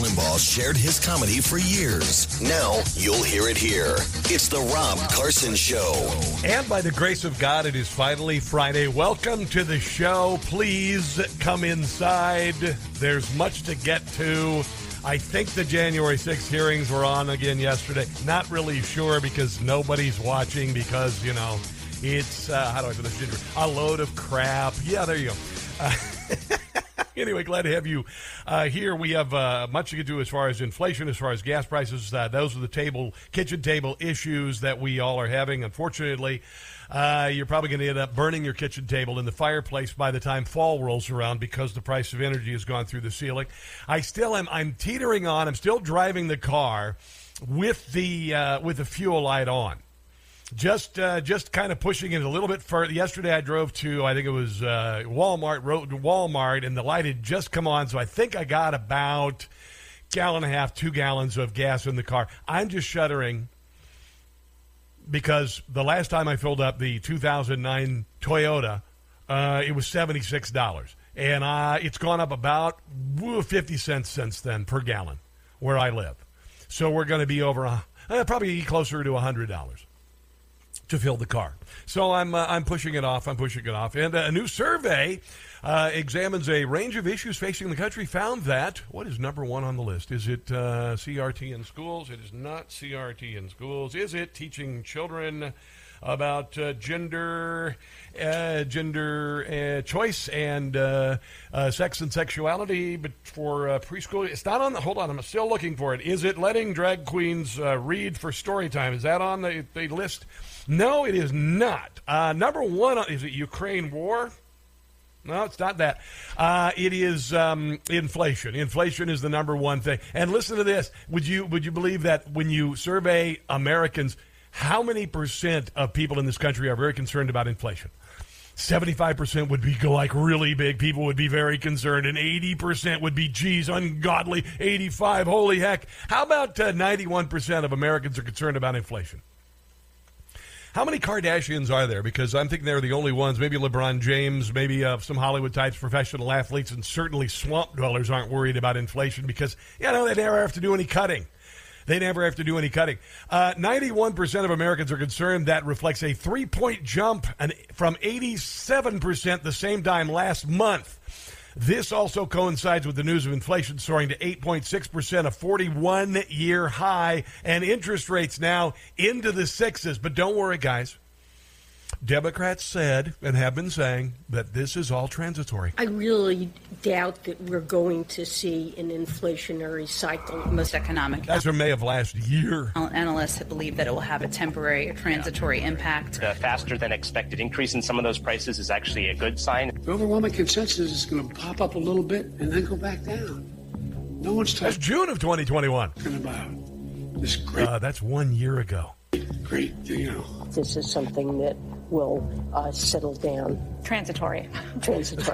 Limbaugh shared his comedy for years. Now you'll hear it here. It's the Rob Carson Show. And by the grace of God, it is finally Friday. Welcome to the show. Please come inside. There's much to get to. I think the January 6th hearings were on again yesterday. Not really sure because nobody's watching because, you know, it's, how do I put this? A load of crap. Yeah, there you go. Anyway, glad to have you here. We have much to get to as far as inflation, as far as gas prices. Those are the kitchen table issues that we all are having. Unfortunately, you're probably going to end up burning your kitchen table in the fireplace by the time fall rolls around because the price of energy has gone through the ceiling. I still am. I'm teetering on. I'm still driving the car with the fuel light on. Just kind of pushing it a little bit further. Yesterday I drove to, I think it was Walmart, road to Walmart, and the light had just come on, so I think I got about gallon and a half, 2 gallons of gas in the car. I'm just shuddering because the last time I filled up the 2009 Toyota, it was $76, and it's gone up about 50 cents since then per gallon where I live. So we're going to be over, probably closer to $100. To fill the car. So I'm pushing it off. And a new survey examines a range of issues facing the country, found that, what is number one on the list? Is it CRT in schools? It is not CRT in schools. Is it teaching children about gender choice and sex and sexuality, but for preschool? It's not on the, hold on, I'm still looking for it. Is it letting drag queens read for story time? Is that on the list? No, it is not. Number one, is it Ukraine war? No, it's not that. It is inflation. Inflation is the number one thing. And listen to this. Would you believe that when you survey Americans, how many percent of people in this country are very concerned about inflation? 75% would be like really big. People would be very concerned. And 80% would be, geez, ungodly. 85, holy heck. How about 91% of Americans are concerned about inflation? How many Kardashians are there? Because I'm thinking they're the only ones. Maybe LeBron James, maybe some Hollywood types, professional athletes, and certainly swamp dwellers aren't worried about inflation because, you know, they never have to do any cutting. 91% of Americans are concerned. That reflects a 3-point jump from 87% the same time last month. This also coincides with the news of inflation soaring to 8.6%, a 41-year high, and interest rates now into the sixes. But don't worry, guys. Democrats said and have been saying that this is all transitory. I really doubt that we're going to see an inflationary cycle. Most economic. That's from May of last year. Analysts believe that it will have a temporary, transitory impact. The faster than expected increase in some of those prices is actually a good sign. The overwhelming consensus is going to pop up a little bit and then go back down. No one's talking. That's June of 2021. About this great. That's 1 year ago. Great, you know. This is something that will settle down. Transitory.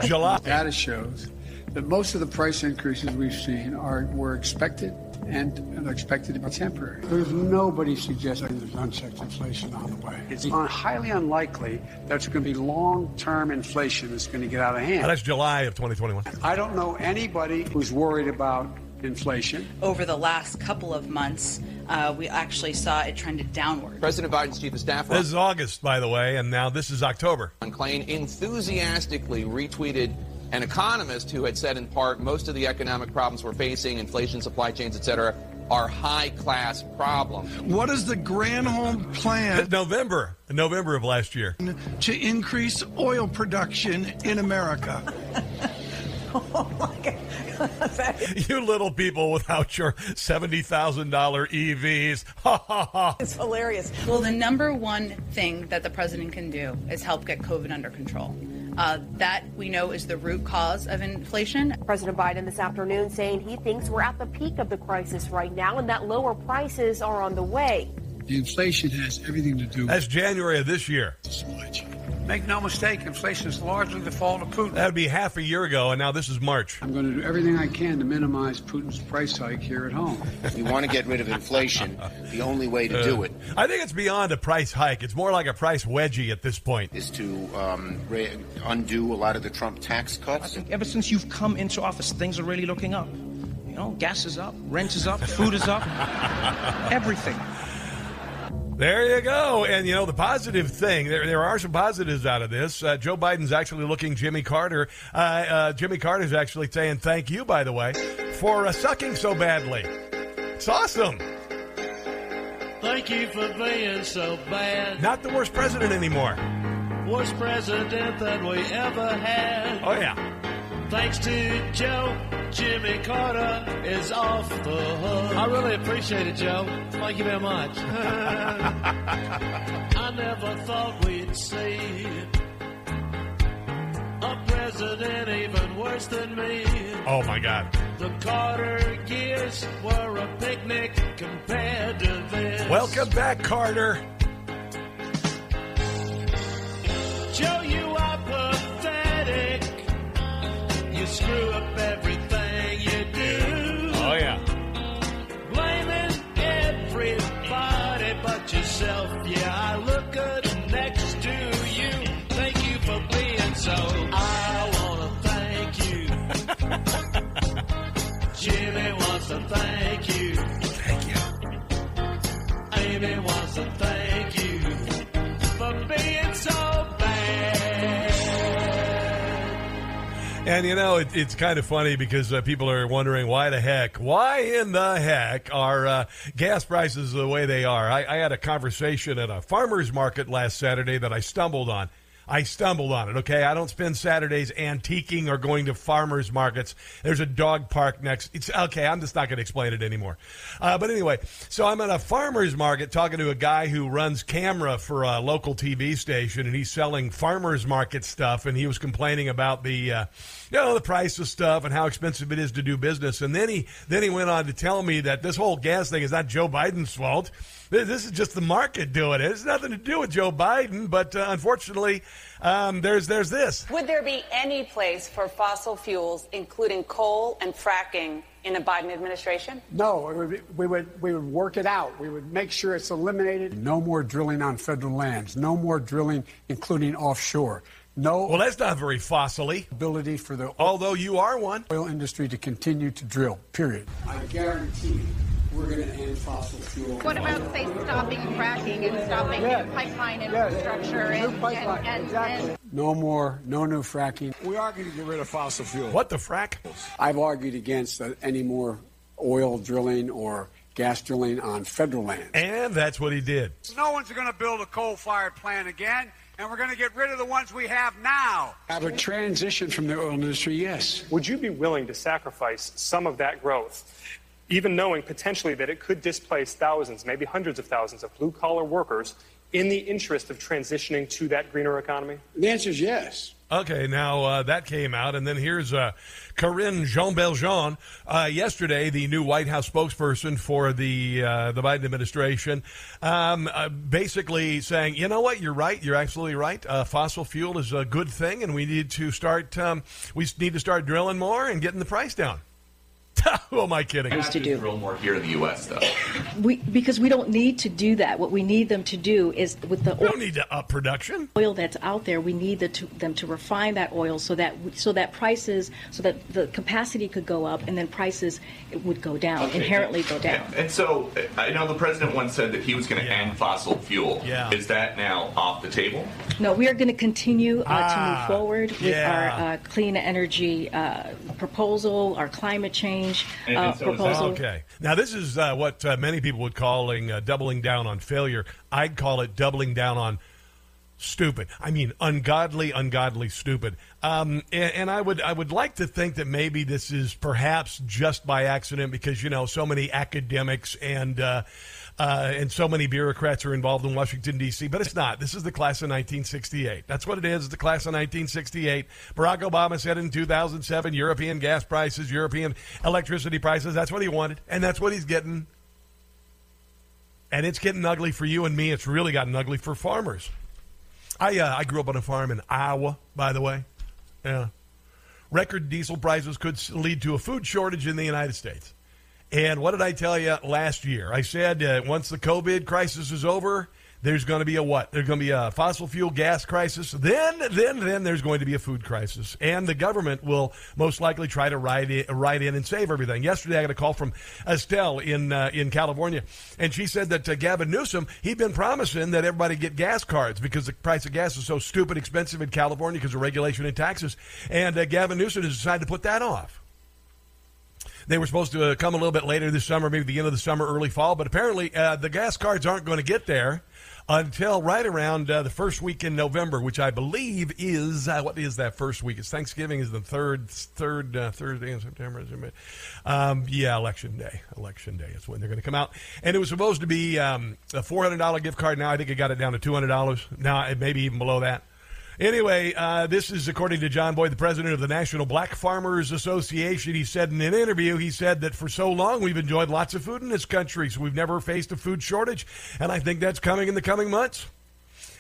July. Data shows that most of the price increases we've seen were expected and expected to be temporary. There's nobody suggesting there's unchecked inflation on the way. It's highly unlikely that it's going to be long-term inflation that's going to get out of hand. Now that's July of 2021. I don't know anybody who's worried about inflation. Over the last couple of months, we actually saw it trended downward. President Biden's chief of staff. This is August, by the way, and now this is October. McClain enthusiastically retweeted an economist who had said, in part, most of the economic problems we're facing, inflation, supply chains, etc., are high-class problems. What is the Granholm plan? November of last year. To increase oil production in America. Oh, my God. You little people without your $70,000 EVs. Ha, ha, ha. It's hilarious. Well, the number one thing that the president can do is help get COVID under control. That we know is the root cause of inflation. President Biden this afternoon saying he thinks we're at the peak of the crisis right now and that lower prices are on the way. The inflation has everything to do with... That's January of this year. Make no mistake, inflation is largely the fault of Putin. That would be half a year ago, and now this is March. I'm going to do everything I can to minimize Putin's price hike here at home. If you want to get rid of inflation, the only way to do it... I think it's beyond a price hike. It's more like a price wedgie at this point. ...is to undo a lot of the Trump tax cuts. I think ever since you've come into office, things are really looking up. You know, gas is up, rent is up, food is up, everything. There you go. And, you know, the positive thing, there are some positives out of this. Joe Biden's actually looking Jimmy Carter. Jimmy Carter's actually saying thank you, by the way, for sucking so badly. It's awesome. Thank you for being so bad. Not the worst president anymore. Worst president that we ever had. Oh, yeah. Thanks to Joe. Jimmy Carter is off the hook. I really appreciate it, Joe. Thank you very much. I never thought we'd see a president even worse than me. Oh, my God. The Carter years were a picnic compared to this. Welcome back, Carter. Joe, you are pathetic. You screw up everything. Yourself. Yeah, I look good next to you. Thank you for being so. I want to thank you. Jimmy wants to thank you. Thank you. Amy wants to thank you for being so bad. And, you know, it's kind of funny because people are wondering why in the heck are gas prices the way they are. I had a conversation at a farmer's market last Saturday that I stumbled on. Okay, I don't spend Saturdays antiquing or going to farmers markets. There's a dog park next. It's okay. I'm just not going to explain it anymore. But anyway, so I'm at a farmers market talking to a guy who runs camera for a local TV station, and he's selling farmers market stuff. And he was complaining about the, you know, the price of stuff and how expensive it is to do business. And then he went on to tell me that this whole gas thing is not Joe Biden's fault. This is just the market doing it. It's nothing to do with Joe Biden, but unfortunately, there's this. Would there be any place for fossil fuels, including coal and fracking, in a Biden administration? No, we would work it out. We would make sure it's eliminated. No more drilling on federal lands. No more drilling, including offshore. No. Well, that's not very fossil-y. Ability for the although you are one oil industry to continue to drill. Period. I guarantee you. We're going to end fossil fuel. What about, say, stopping fracking and stopping new pipeline infrastructure? Yes. New pipeline. Exactly. No more, no new fracking. We are going to get rid of fossil fuel. What the frack? I've argued against any more oil drilling or gas drilling on federal land. And that's what he did. No one's going to build a coal-fired plant again. And we're going to get rid of the ones we have now. Have a transition from the oil industry, yes. Would you be willing to sacrifice some of that growth, even knowing potentially that it could displace thousands, maybe hundreds of thousands of blue-collar workers in the interest of transitioning to that greener economy? The answer is yes. Okay, now that came out, and then here's Karine Jean-Pierre, yesterday, the new White House spokesperson for the Biden administration, basically saying, you know what, you're right, you're absolutely right. Fossil fuel is a good thing, and we need to start drilling more and getting the price down. Who am I kidding? We have to drill more here in the U.S., though. Because we don't need to do that. What we need them to do is with the oil. We don't need to up production. Oil that's out there, we need them to refine that oil so that the capacity could go up and then prices would go down, inherently go down. Yeah. And so I know the president once said that he was going to end fossil fuel. Yeah. Is that now off the table? No, we are going to continue to move forward with our clean energy proposal, our climate change. Proposal. Okay. Now, this is what many people would call doubling down on failure. I'd call it doubling down on stupid. I mean, ungodly, stupid. And I would like to think that maybe this is perhaps just by accident because, you know, so many academics and so many bureaucrats are involved in Washington, D.C., but it's not. This is the class of 1968. That's what it is, the class of 1968. Barack Obama said in 2007, European gas prices, European electricity prices. That's what he wanted, and that's what he's getting. And it's getting ugly for you and me. It's really gotten ugly for farmers. I grew up on a farm in Iowa, by the way. Yeah. Record diesel prices could lead to a food shortage in the United States. And what did I tell you last year? I said once the COVID crisis is over, There's going to be a what? There's going to be a fossil fuel gas crisis. Then there's going to be a food crisis. And the government will most likely try to ride in and save everything. Yesterday, I got a call from Estelle in California. And she said that Gavin Newsom, he'd been promising that everybody get gas cards because the price of gas is so stupid expensive in California because of regulation and taxes. And Gavin Newsom has decided to put that off. They were supposed to come a little bit later this summer, maybe the end of the summer, early fall. But apparently the gas cards aren't going to get there until right around the first week in November, which I believe is, what is that first week? It's Thanksgiving is the third Thursday in September. Yeah, Election Day. Election Day is when they're going to come out. And it was supposed to be a $400 gift card. Now I think it got it down to $200. Now it may be even below that. Anyway, this is according to John Boyd, the president of the National Black Farmers Association. He said in an interview, he said that for so long we've enjoyed lots of food in this country, so we've never faced a food shortage, and I think that's coming in the coming months.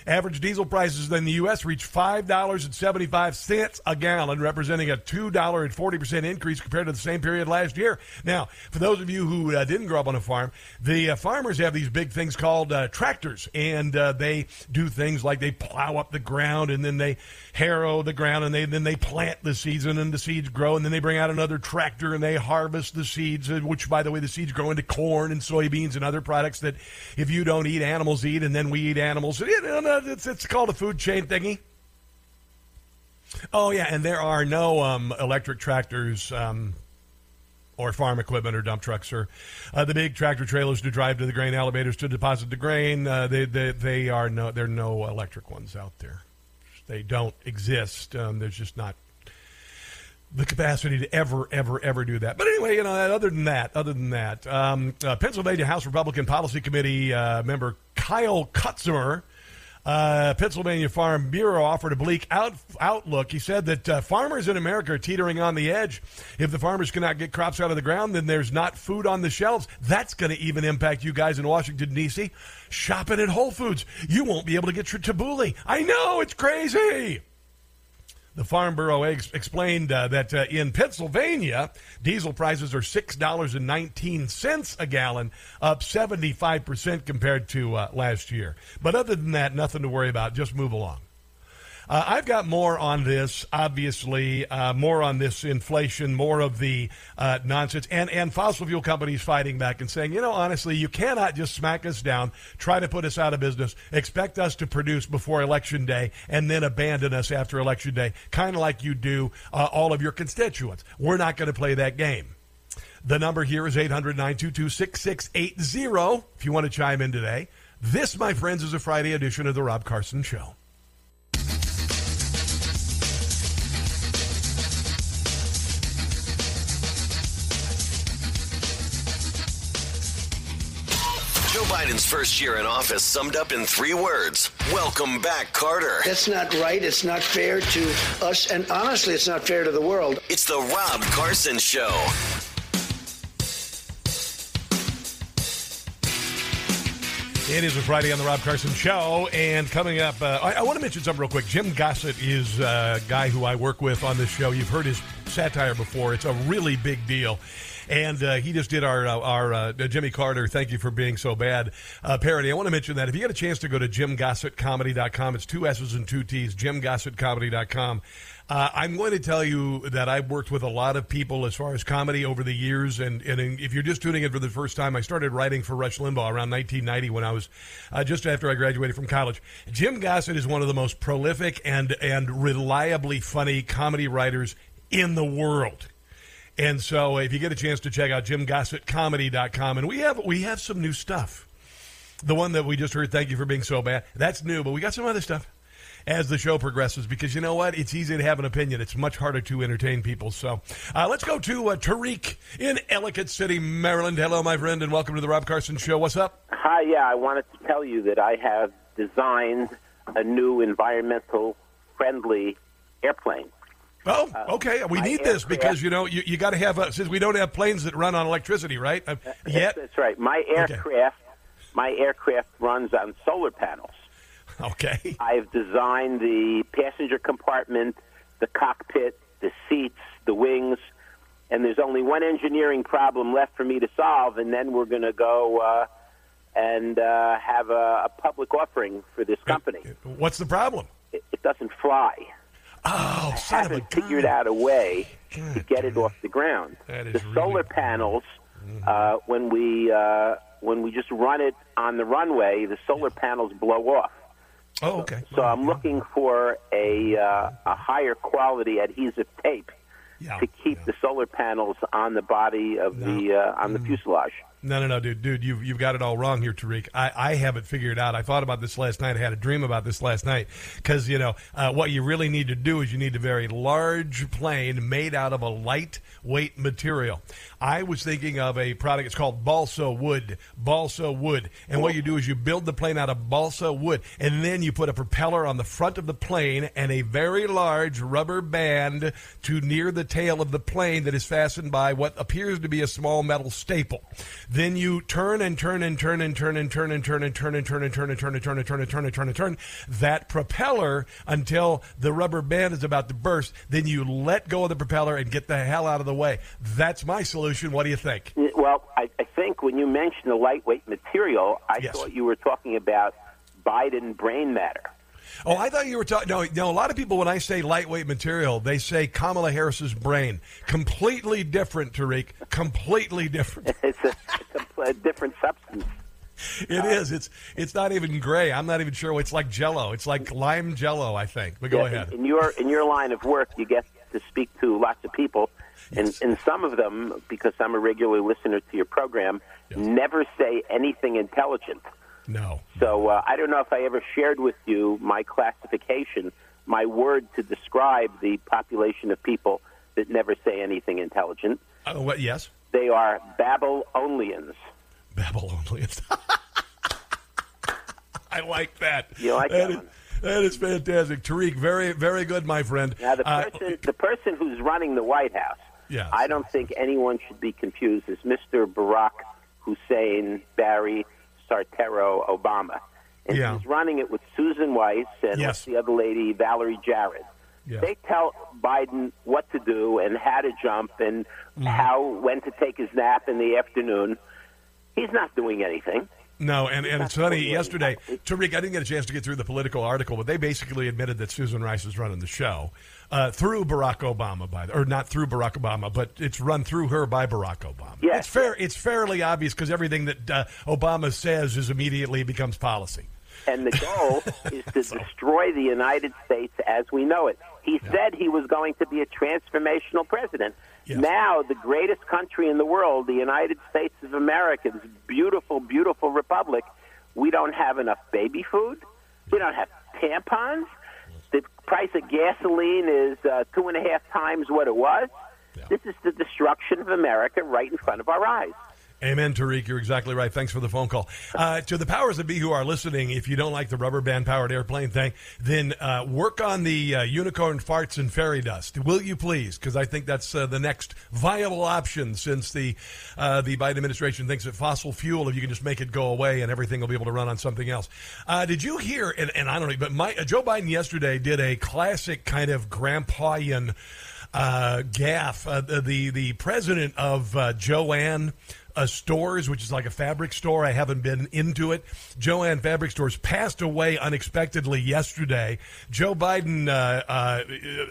Average diesel prices in the U.S. reached $5.75 a gallon, representing a $2.40% increase compared to the same period last year. Now, for those of you who didn't grow up on a farm, the farmers have these big things called tractors, and they do things like they plow up the ground, and then they harrow the ground, and then they plant the seeds, and then the seeds grow, and then they bring out another tractor, and they harvest the seeds, which, by the way, the seeds grow into corn and soybeans and other products that if you don't eat, animals eat, and then we eat animals. It's called a food chain thingy. Oh, yeah, and there are no electric tractors or farm equipment or dump trucks or the big tractor trailers to drive to the grain elevators to deposit the grain. There are no electric ones out there. They don't exist. There's just not the capacity to ever do that. But anyway, you know, other than that, Pennsylvania House Republican Policy Committee member Kyle Kutzmer, Pennsylvania Farm Bureau, offered a bleak outlook. He said that farmers in America are teetering on the edge. If the farmers cannot get crops out of the ground, then there's not food on the shelves. That's going to even impact you guys in Washington, D.C. Shopping at Whole Foods. You won't be able to get your tabbouleh. I know, it's crazy. The Farm Bureau explained that in Pennsylvania, diesel prices are $6.19 a gallon, up 75% compared to last year. But other than that, nothing to worry about. Just move along. I've got more on this, obviously, more on this inflation, more of the nonsense, and fossil fuel companies fighting back and saying, you know, honestly, you cannot just smack us down, try to put us out of business, expect us to produce before Election Day, and then abandon us after Election Day, kind of like you do all of your constituents. We're not going to play that game. The number here is 800-922-6680 if you want to chime in today. This, my friends, is a Friday edition of The Rob Carson Show. Biden's first year in office summed up in three words. Welcome back, Carter. That's not right. It's not fair to us. And honestly, it's not fair to the world. It's the Rob Carson Show. It is a Friday on the Rob Carson Show. And coming up, I want to mention something real quick. Jim Gossett is a guy who I work with on this show. You've heard his satire before. It's a really big deal. And he just did our Jimmy Carter, Thank You for Being So Bad parody. I want to mention that. If you get a chance to go to JimGossettComedy.com, it's two S's and two T's, JimGossettComedy.com. I'm going to tell you that I've worked with a lot of people as far as comedy over the years. And if you're just tuning in for the first time, I started writing for Rush Limbaugh around 1990 when I was just after I graduated from college. Jim Gossett is one of the most prolific and reliably funny comedy writers in the world. And so if you get a chance to check out JimGossettComedy.com, and we have some new stuff. The one that we just heard, Thank You for Being So Bad, that's new, but we got some other stuff as the show progresses because, you know what, it's easy to have an opinion. It's much harder to entertain people. So let's go to Tariq in Ellicott City, Maryland. Hello, my friend, and welcome to the Rob Carson Show. What's up? Hi, yeah, I wanted to tell you that I have designed a new environmental-friendly airplane. Oh, okay. We need this because, you know, you got to have, since we don't have planes that run on electricity, right? That's right. My aircraft runs on solar panels. Okay. I've designed the passenger compartment, the cockpit, the seats, the wings, and there's only one engineering problem left for me to solve, and then we're going to go and have a public offering for this company. What's the problem? It doesn't fly. Oh, son of a gun. I haven't figured out a way to get it off the ground. The solar panels, when we just run it on the runway, the solar panels blow off. Oh, okay. So I'm looking for a higher quality adhesive tape to keep the solar panels on the body of the fuselage. No, dude, you've got it all wrong here, Tariq. I haven't figured it out. I thought about this last night. I had a dream about this last night because, what you really need to do is you need a very large plane made out of a lightweight material. I was thinking of a product. It's called balsa wood. And what you do is you build the plane out of balsa wood, and then you put a propeller on the front of the plane and a very large rubber band to near the tail of the plane that is fastened by what appears to be a small metal staple. Then you turn that propeller until the rubber band is about to burst. Then you let go of the propeller and get the hell out of the way. That's my solution. What do you think? Well, I think when you mentioned the lightweight material, I thought you were talking about Biden brain matter. Oh, I thought you were talking. No, a lot of people, when I say lightweight material, they say Kamala Harris's brain. Completely different, Tariq. Completely different. It's a different substance. It is. It's not even gray. I'm not even sure. It's like Jello. It's like lime Jello, I think. But go ahead. In your line of work, you get to speak to lots of people, and some of them, because I'm a regular listener to your program, never say anything intelligent. No. So I don't know if I ever shared with you my classification, my word to describe the population of people that never say anything intelligent. Yes. They are Babylonians. Babylonians. I like that. You like that one? That is fantastic. Tariq, very, very good, my friend. Now, the person who's running the White House, I don't think anyone should be confused, is Mr. Barack Hussein Barry Sartero Obama, and he's running it with Susan Rice and the other lady, Valerie Jarrett. Yeah. They tell Biden what to do and how to jump and when to take his nap in the afternoon. He's not doing anything. No, and it's funny, yesterday, Tariq, I didn't get a chance to get through the political article, but they basically admitted that Susan Rice is running the show through Barack Obama, or not through Barack Obama, but it's run through her by Barack Obama. Yes. It's fair. It's fairly obvious because everything that Obama says is immediately becomes policy. And the goal is to destroy the United States as we know it. He said he was going to be a transformational president. Yes. Now, the greatest country in the world, the United States of America, this beautiful, beautiful republic, we don't have enough baby food. We don't have tampons. The price of gasoline is 2.5 times what it was. Yeah. This is the destruction of America right in front of our eyes. Amen, Tariq. You're exactly right. Thanks for the phone call. To the powers that be who are listening, if you don't like the rubber band-powered airplane thing, then work on the unicorn farts and fairy dust, will you please? Because I think that's the next viable option since the Biden administration thinks that fossil fuel, if you can just make it go away and everything will be able to run on something else. Did you hear, and I don't know, but Joe Biden yesterday did a classic kind of grandpa-ian gaffe. The president of Joanne Stores, which is like a fabric store. I haven't been into it. Joanne Fabric Stores passed away unexpectedly yesterday. Joe Biden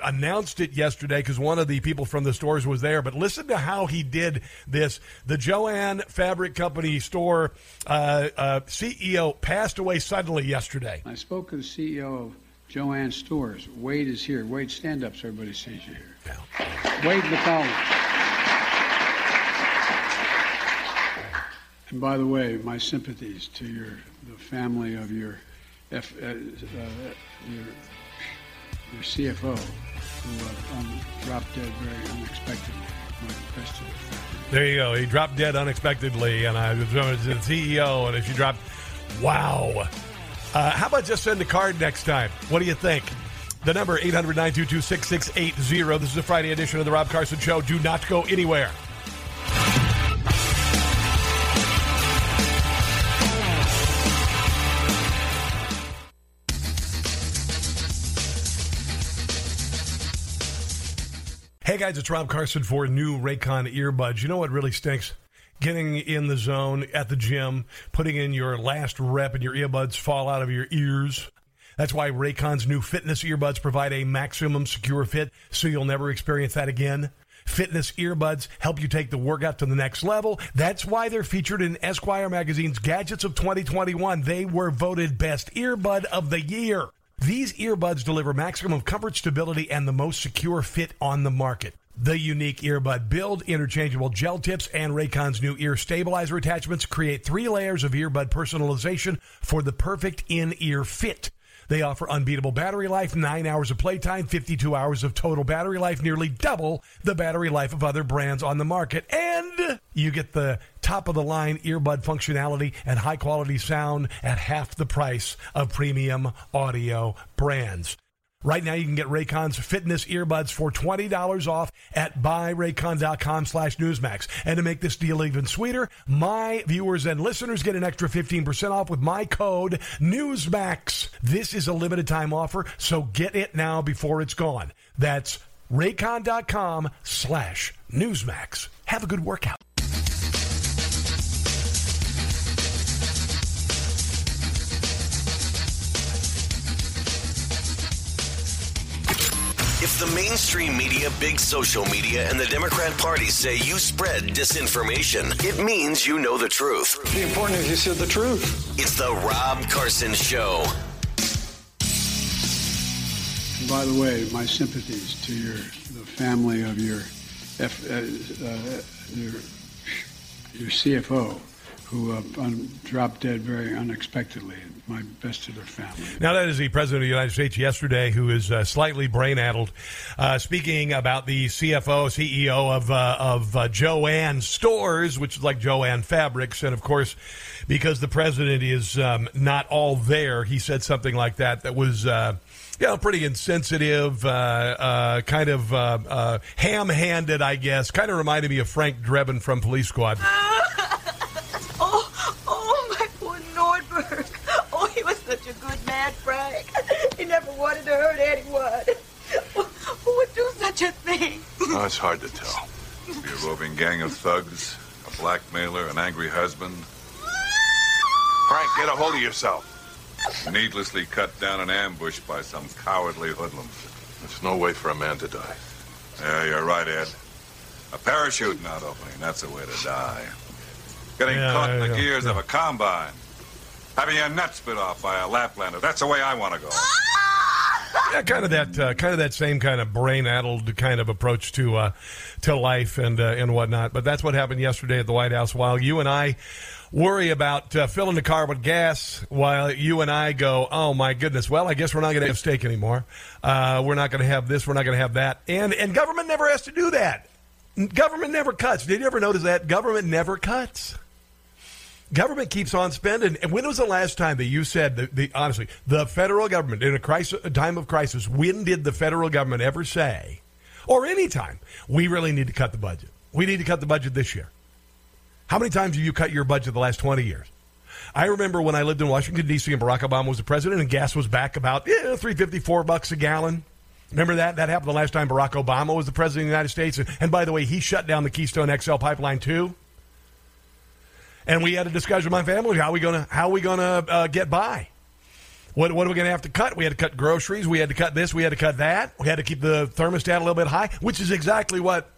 announced it yesterday because one of the people from the stores was there. But listen to how he did this. The Joanne Fabric Company store CEO passed away suddenly yesterday. I spoke to the CEO of Joanne Stores. Wade is here. Wade, stand up so everybody sees you here. Yeah. Wade McCollum. And by the way, my sympathies to the family of your CFO, who dropped dead very unexpectedly. There you go. He dropped dead unexpectedly, and I was the CEO, and she dropped. Wow. How about just send a card next time? What do you think? The number 800-922-6680. This is a Friday edition of the Rob Carson Show. Do not go anywhere. Hey guys, it's Rob Carson for new Raycon earbuds. You know what really stinks? getting in the zone at the gym, putting in your last rep and your earbuds fall out of your ears. That's why Raycon's new fitness earbuds provide a maximum secure fit, so you'll never experience that again. Fitness earbuds help you take the workout to the next level. That's why they're featured in Esquire magazine's Gadgets of 2021. They were voted best earbud of the year. These earbuds deliver maximum comfort, stability, and the most secure fit on the market. The unique earbud build, interchangeable gel tips, and Raycon's new ear stabilizer attachments create 3 layers of earbud personalization for the perfect in-ear fit. They offer unbeatable battery life, 9 hours of playtime, 52 hours of total battery life, nearly double the battery life of other brands on the market. And you get the top-of-the-line earbud functionality and high-quality sound at half the price of premium audio brands. Right now, you can get Raycon's fitness earbuds for $20 off at buyraycon.com/Newsmax. And to make this deal even sweeter, my viewers and listeners get an extra 15% off with my code Newsmax. This is a limited time offer, so get it now before it's gone. That's raycon.com/Newsmax. Have a good workout. If the mainstream media, big social media, and the Democrat Party say you spread disinformation, it means you know the truth. The important is you said the truth. It's the Rob Carson Show. And by the way, my sympathies to the family of your CFO, who dropped dead very unexpectedly. My best to their family. Now, that is the President of the United States yesterday, who is slightly brain-addled, speaking about the CEO of Joanne Stores, which is like Joanne Fabrics. And, of course, because the president is not all there, he said something like that was... pretty insensitive, kind of ham-handed, I guess. Kind of reminded me of Frank Drebin from Police Squad. Oh, my poor Nordberg. Oh, he was such a good man, Frank. He never wanted to hurt anyone. Who would do such a thing? Oh, it's hard to tell. A roving gang of thugs, a blackmailer, an angry husband. Frank, get a hold of yourself. Needlessly cut down and ambushed by some cowardly hoodlums. There's no way for a man to die. Yeah, you're right, Ed. A parachute not opening, that's a way to die. Getting caught in the gears of a combine. Having your nuts bit off by a Laplander, that's the way I want to go. Yeah, kind of that same kind of brain-addled kind of approach to life and whatnot. But that's what happened yesterday at the White House. While you and I worry about filling the car with gas, while you and I go, oh, my goodness, well, I guess we're not going to have steak anymore. We're not going to have this. We're not going to have that. And government never has to do that. Government never cuts. Did you ever notice that? Government never cuts. Government keeps on spending. And when was the last time that you said, honestly, the federal government, in a time of crisis, when did the federal government ever say, or any time, we really need to cut the budget? We need to cut the budget this year. How many times have you cut your budget the last 20 years? I remember when I lived in Washington, D.C., and Barack Obama was the president, and gas was back about $3.54 a gallon. Remember that? That happened the last time Barack Obama was the president of the United States. And by the way, he shut down the Keystone XL pipeline, too. And we had a discussion with my family, how are we gonna get by? What are we gonna have to cut? We had to cut groceries. We had to cut this. We had to cut that. We had to keep the thermostat a little bit high, which is exactly what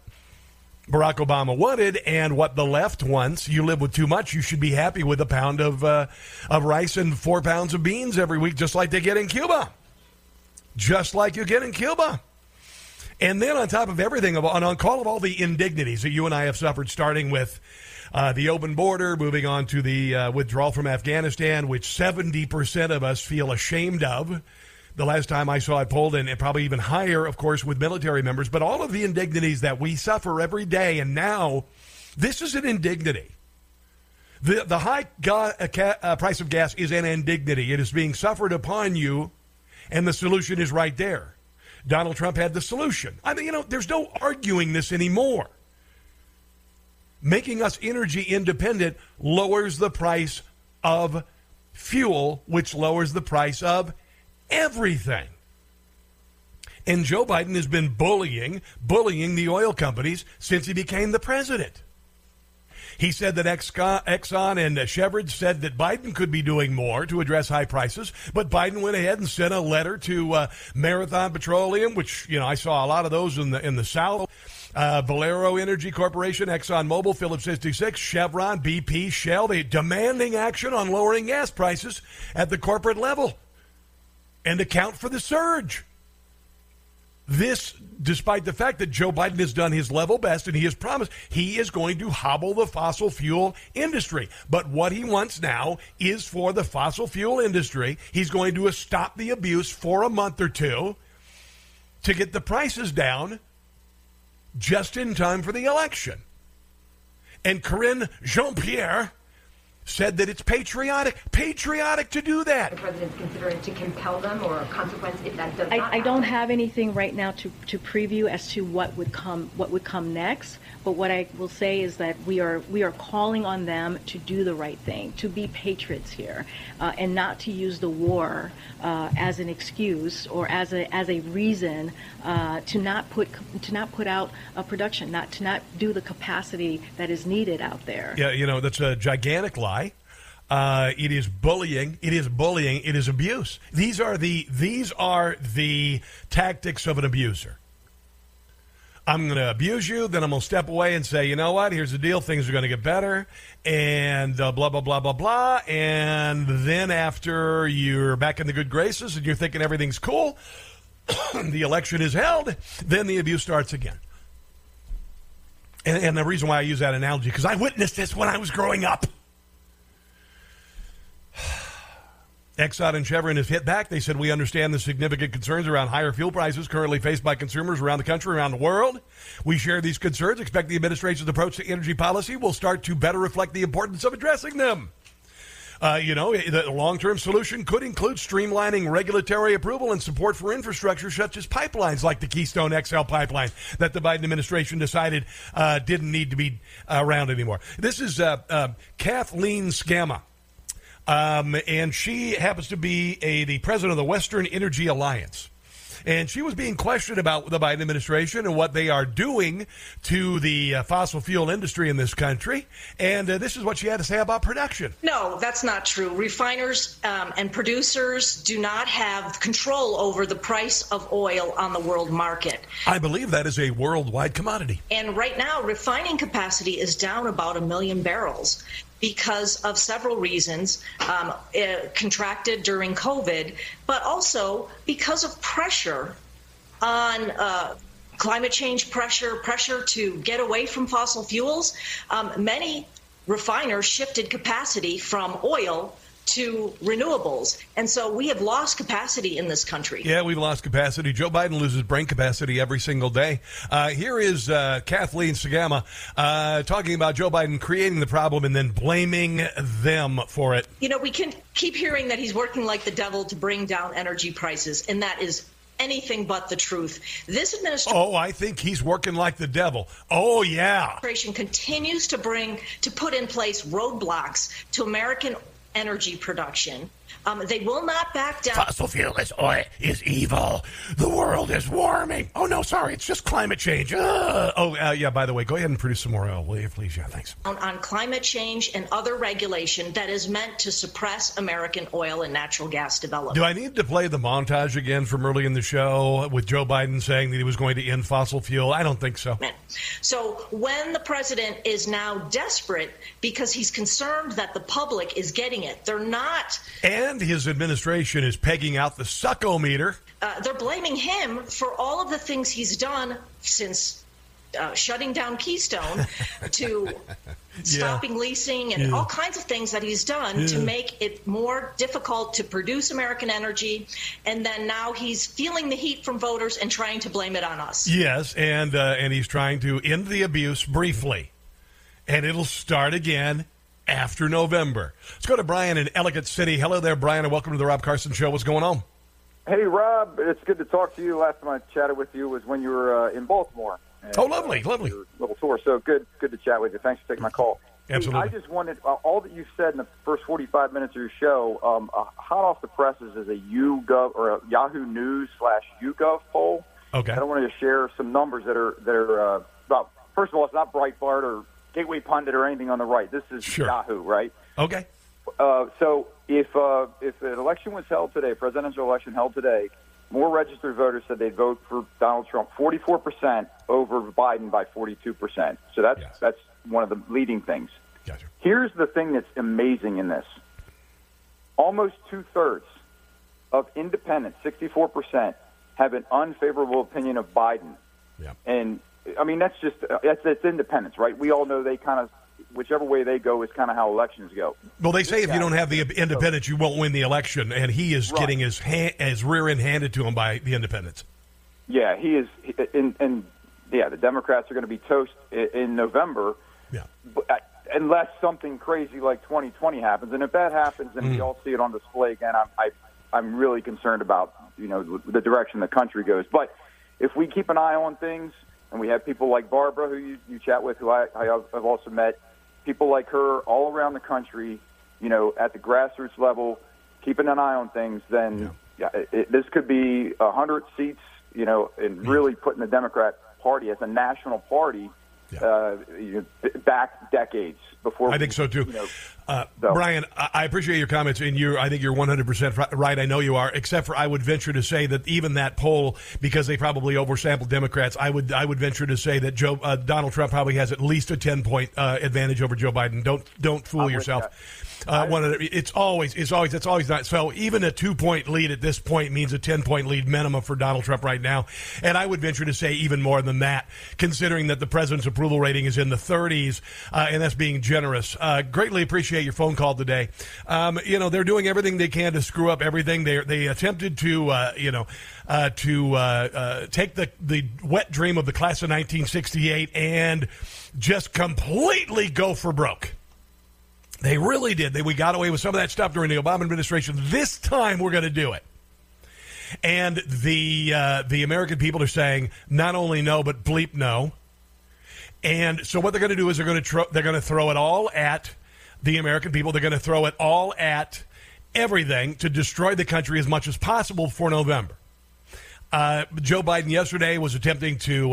Barack Obama wanted and what the left wants. You live with too much. You should be happy with a pound of rice and 4 pounds of beans every week, just like they get in Cuba, just like you get in Cuba. And then on top of everything, on call of all the indignities that you and I have suffered, starting with the open border, moving on to the withdrawal from Afghanistan, which 70% of us feel ashamed of. The last time I saw it polled, and probably even higher, of course, with military members. But all of the indignities that we suffer every day, and now this is an indignity. The high price of gas is an indignity. It is being suffered upon you, and the solution is right there. Donald Trump had the solution. I mean, there's no arguing this anymore. Making us energy independent lowers the price of fuel, which lowers the price of everything. And Joe Biden has been bullying the oil companies since he became the president. He said that Exxon and Chevron said that Biden could be doing more to address high prices, but Biden went ahead and sent a letter to Marathon Petroleum, which, you know, I saw a lot of those in the South. Valero Energy Corporation, ExxonMobil, Phillips 66, Chevron, BP, Shell, they're demanding action on lowering gas prices at the corporate level and account for the surge. This, despite the fact that Joe Biden has done his level best and he has promised he is going to hobble the fossil fuel industry. But what he wants now is for the fossil fuel industry. He's going to stop the abuse for a month or two to get the prices down just in time for the election. And Karine Jean-Pierre said that it's patriotic to do that. The president's considering to compel them or consequence if that does not happen. I don't have anything right now to preview as to what would come next, but what I will say is that we are calling on them to do the right thing, to be patriots here, and not to use the war as an excuse or as a reason to not put out a production, not do the capacity that is needed out there. Yeah, you know, that's a gigantic lie. It is bullying. It is bullying. It is abuse. These are the tactics of an abuser. I'm going to abuse you, then I'm going to step away and say, you know what? Here's the deal. Things are going to get better, and blah blah blah blah blah. And then after you're back in the good graces and you're thinking everything's cool, the election is held. Then the abuse starts again. And the reason why I use that analogy because I witnessed this when I was growing up. Exxon and Chevron has hit back. They said, we understand the significant concerns around higher fuel prices currently faced by consumers around the country, around the world. We share these concerns, expect the administration's approach to energy policy will start to better reflect the importance of addressing them. You know, the long-term solution could include streamlining regulatory approval and support for infrastructure such as pipelines like the Keystone XL pipeline that the Biden administration decided didn't need to be around anymore. This is Kathleen Sgamma. And she happens to be the president of the Western Energy Alliance. And she was being questioned about the Biden administration and what they are doing to the fossil fuel industry in this country. And this is what she had to say about production. No, that's not true. Refiners and producers do not have control over the price of oil on the world market. I believe that is a worldwide commodity. And right now, refining capacity is down about 1 million barrels. Because of several reasons, contracted during COVID, but also because of pressure on climate change pressure to get away from fossil fuels. Many refiners shifted capacity from oil to renewables. And so we have lost capacity in this country. Yeah, we've lost capacity. Joe Biden loses brain capacity every single day. Here is Kathleen Sgamma talking about Joe Biden creating the problem and then blaming them for it. You know, we can keep hearing that he's working like the devil to bring down energy prices, and that is anything but the truth. This administration. Oh, I think he's working like the devil. Oh, yeah. Administration continues to put in place roadblocks to American energy production. They will not back down. Fossil fuel is oil is evil. The world is warming. Oh, no, sorry. It's just climate change. Yeah, by the way, go ahead and produce some more oil, will you, please? Yeah, thanks. On climate change and other regulation that is meant to suppress American oil and natural gas development. Do I need to play the montage again from early in the show with Joe Biden saying that he was going to end fossil fuel? I don't think so. So when the president is now desperate because he's concerned that the public is getting it, they're not. And his administration is pegging out the suckometer. They're blaming him for all of the things he's done since shutting down Keystone to stopping leasing and all kinds of things that he's done to make it more difficult to produce American energy. And then now he's feeling the heat from voters and trying to blame it on us. Yes, and he's trying to end the abuse briefly. And it'll start again after November. Let's go to Brian in Ellicott City. Hello there, Brian, and welcome to the Rob Carson Show. What's going on? Hey, Rob, it's good to talk to you. Last time I chatted with you was when you were in Baltimore. Oh, lovely. Little tour, so good to chat with you. Thanks for taking my call. Absolutely. Hey, I just wanted, all that you've said in the first 45 minutes of your show, hot off the presses is a YouGov or a Yahoo News /YouGov poll. Okay. I don't want to share some numbers that are about, first of all, it's not Breitbart or Gateway Pundit or anything on the right. This is Yahoo, right? Okay. So if an election was held today, presidential election held today, more registered voters said they'd vote for Donald Trump 44% over Biden by 42%. So that's one of the leading things. Gotcha. Here's the thing that's amazing in this. Almost two-thirds of independents, 64%, have an unfavorable opinion of Biden. Yeah. And, I mean, that's just that's independents, right? We all know they kind of, whichever way they go is kind of how elections go. Well, they say if you don't have the independents, you won't win the election, and he is getting his rear end handed to him by the independents. Yeah, he is. And the Democrats are going to be toast in November. Yeah. Unless something crazy like 2020 happens, and if that happens, and we all see it on display again, I'm really concerned about the direction the country goes. But if we keep an eye on things, and we have people like Barbara, who you chat with, who I've also met, people like her all around the country, at the grassroots level, keeping an eye on things, then this could be 100 seats, and really putting the Democrat Party as a national party. Yeah. Back decades before. I think so too. Brian, I appreciate your comments, and I think you're 100% right. I know you are, except for I would venture to say that even that poll, because they probably oversampled Democrats, I would venture to say that Donald Trump probably has at least a 10-point advantage over Joe Biden. Don't fool yourself. It's always not. So even a 2-point lead at this point means a 10-point lead minimum for Donald Trump right now, and I would venture to say even more than that, considering that the president's approval rating is in the 30s, and that's being generous. Greatly appreciate your phone call today. They're doing everything they can to screw up everything. They attempted to take the wet dream of the class of 1968 and just completely go for broke. They really did. We got away with some of that stuff during the Obama administration. This time we're going to do it. And the American people are saying not only no, but bleep no. And so what they're going to do is they're going to throw it all at the American people. They're going to throw it all at everything to destroy the country as much as possible for November. Joe Biden yesterday was attempting to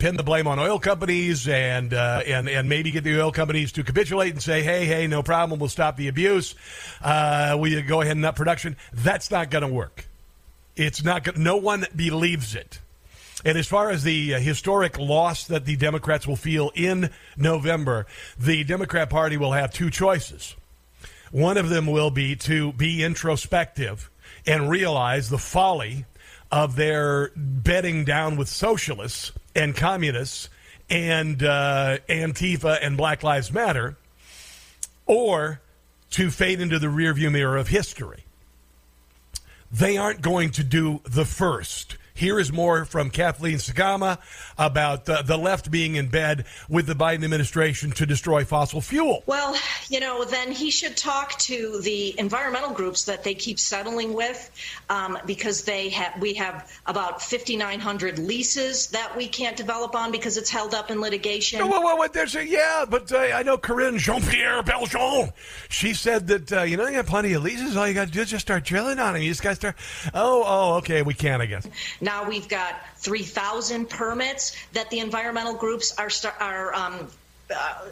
pin the blame on oil companies and maybe get the oil companies to capitulate and say, hey, no problem, we'll stop the abuse. We go ahead and up production. That's not going to work. It's not going. No one believes it. And as far as the historic loss that the Democrats will feel in November, the Democrat Party will have two choices. One of them will be to be introspective and realize the folly of their bedding down with socialists and communists and Antifa and Black Lives Matter, or to fade into the rearview mirror of history. They aren't going to do the first. Here is more from Kathleen Sgamma about the left being in bed with the Biden administration to destroy fossil fuel. Well, then he should talk to the environmental groups that they keep settling with, because we have about 5,900 leases that we can't develop on because it's held up in litigation. Well, they're saying, I know Karine Jean-Pierre Belgian. She said that, you got plenty of leases. All you got to do is just start drilling on them. You just got to start. Oh, okay, we can, I guess. Now we've got 3,000 permits that the environmental groups are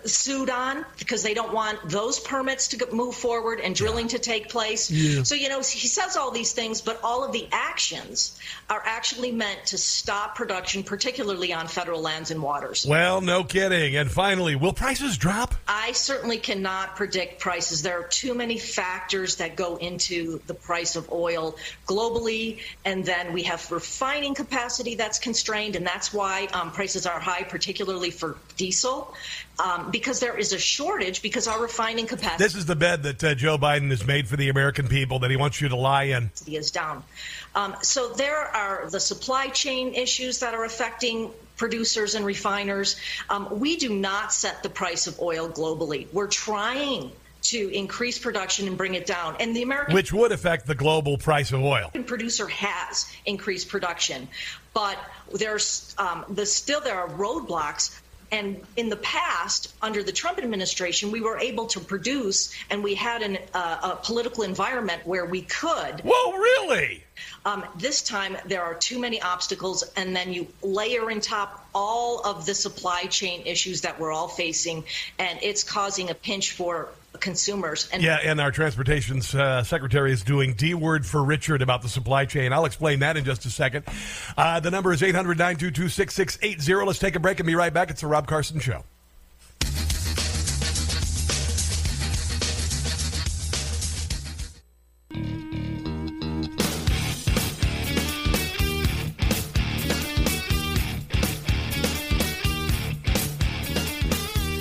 sued on because they don't want those permits to move forward and drilling to take place. Yeah. So, he says all these things, but all of the actions are actually meant to stop production, particularly on federal lands and waters. Well, no kidding. And finally, will prices drop? I certainly cannot predict prices. There are too many factors that go into the price of oil globally. And then we have refining capacity that's constrained. And that's why prices are high, particularly for diesel. Because there is a shortage, because our refining capacity. This is the bed that Joe Biden has made for the American people that he wants you to lie in. Is down. So there are the supply chain issues that are affecting producers and refiners. We do not set the price of oil globally. We're trying to increase production and bring it down. And the American. Which would affect the global price of oil. Producer has increased production. But there are roadblocks And in the past, under the Trump administration, we were able to produce, and we had a political environment where we could. Whoa, really? This time, there are too many obstacles, and then you layer in top all of the supply chain issues that we're all facing, and it's causing a pinch for consumers. And yeah, and our transportation secretary is doing D-word for Richard about the supply chain. I'll explain that in just a second. The number is 800-922-6680. Let's take a break and be right back. It's the Rob Carson Show.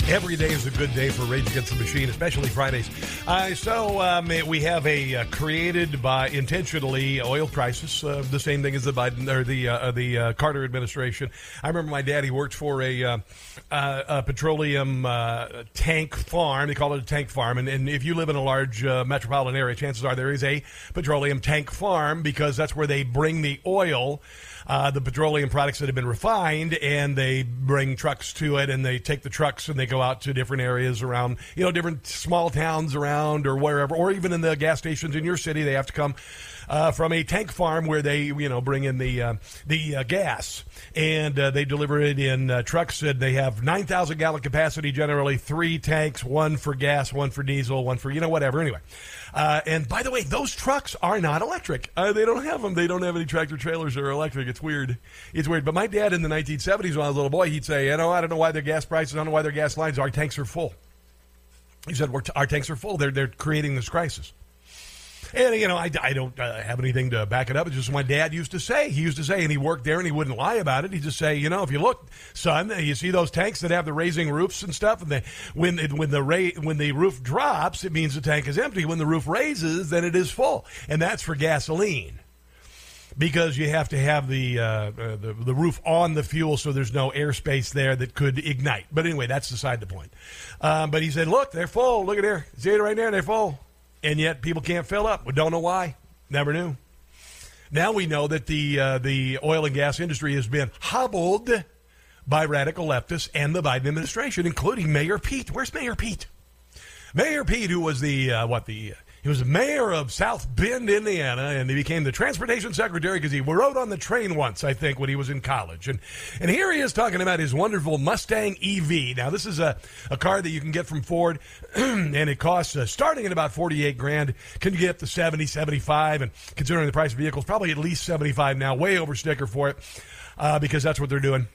Every day is a good day for Rage Against the Machine, especially Fridays. We have a created by intentionally oil crisis, the same thing as the Biden or the Carter administration. I remember my daddy worked for a petroleum tank farm. They call it a tank farm, and if you live in a large metropolitan area, chances are there is a petroleum tank farm because that's where they bring the oil. The petroleum products that have been refined, and they bring trucks to it, and they take the trucks and they go out to different areas around, different small towns around or wherever, or even in the gas stations in your city, they have to come from a tank farm where they, bring in the gas, and they deliver it in trucks. And they have 9,000 gallon capacity generally, three tanks, one for gas, one for diesel, one for whatever. Anyway. And by the way, those trucks are not electric. They don't have them. They don't have any tractor trailers that are electric. It's weird. It's weird. But my dad in the 1970s, when I was a little boy, he'd say, I don't know why their gas prices, I don't know why their gas lines, our tanks are full. He said, our tanks are full. They're creating this crisis. And, I don't have anything to back it up. It's just what my dad used to say. He used to say, and he worked there, and he wouldn't lie about it. He'd just say, if you look, son, you see those tanks that have the raising roofs and stuff, and when the roof drops, it means the tank is empty. When the roof raises, then it is full. And that's for gasoline because you have to have the roof on the fuel so there's no airspace there that could ignite. But anyway, that's beside the point. But he said, look, they're full. Look at there. See it right there? They're full. And yet people can't fill up. We don't know why. Never knew. Now we know that the oil and gas industry has been hobbled by radical leftists and the Biden administration, including Mayor Pete. Where's Mayor Pete? Mayor Pete, who was he was the mayor of South Bend, Indiana, and he became the transportation secretary because he rode on the train once, I think, when he was in college. And here he is talking about his wonderful Mustang EV. Now, this is a car that you can get from Ford, and it costs, starting at about $48,000, can get up to $70,000, $75,000, and considering the price of vehicles, probably at least $75,000 now, way over sticker for it, because that's what they're doing.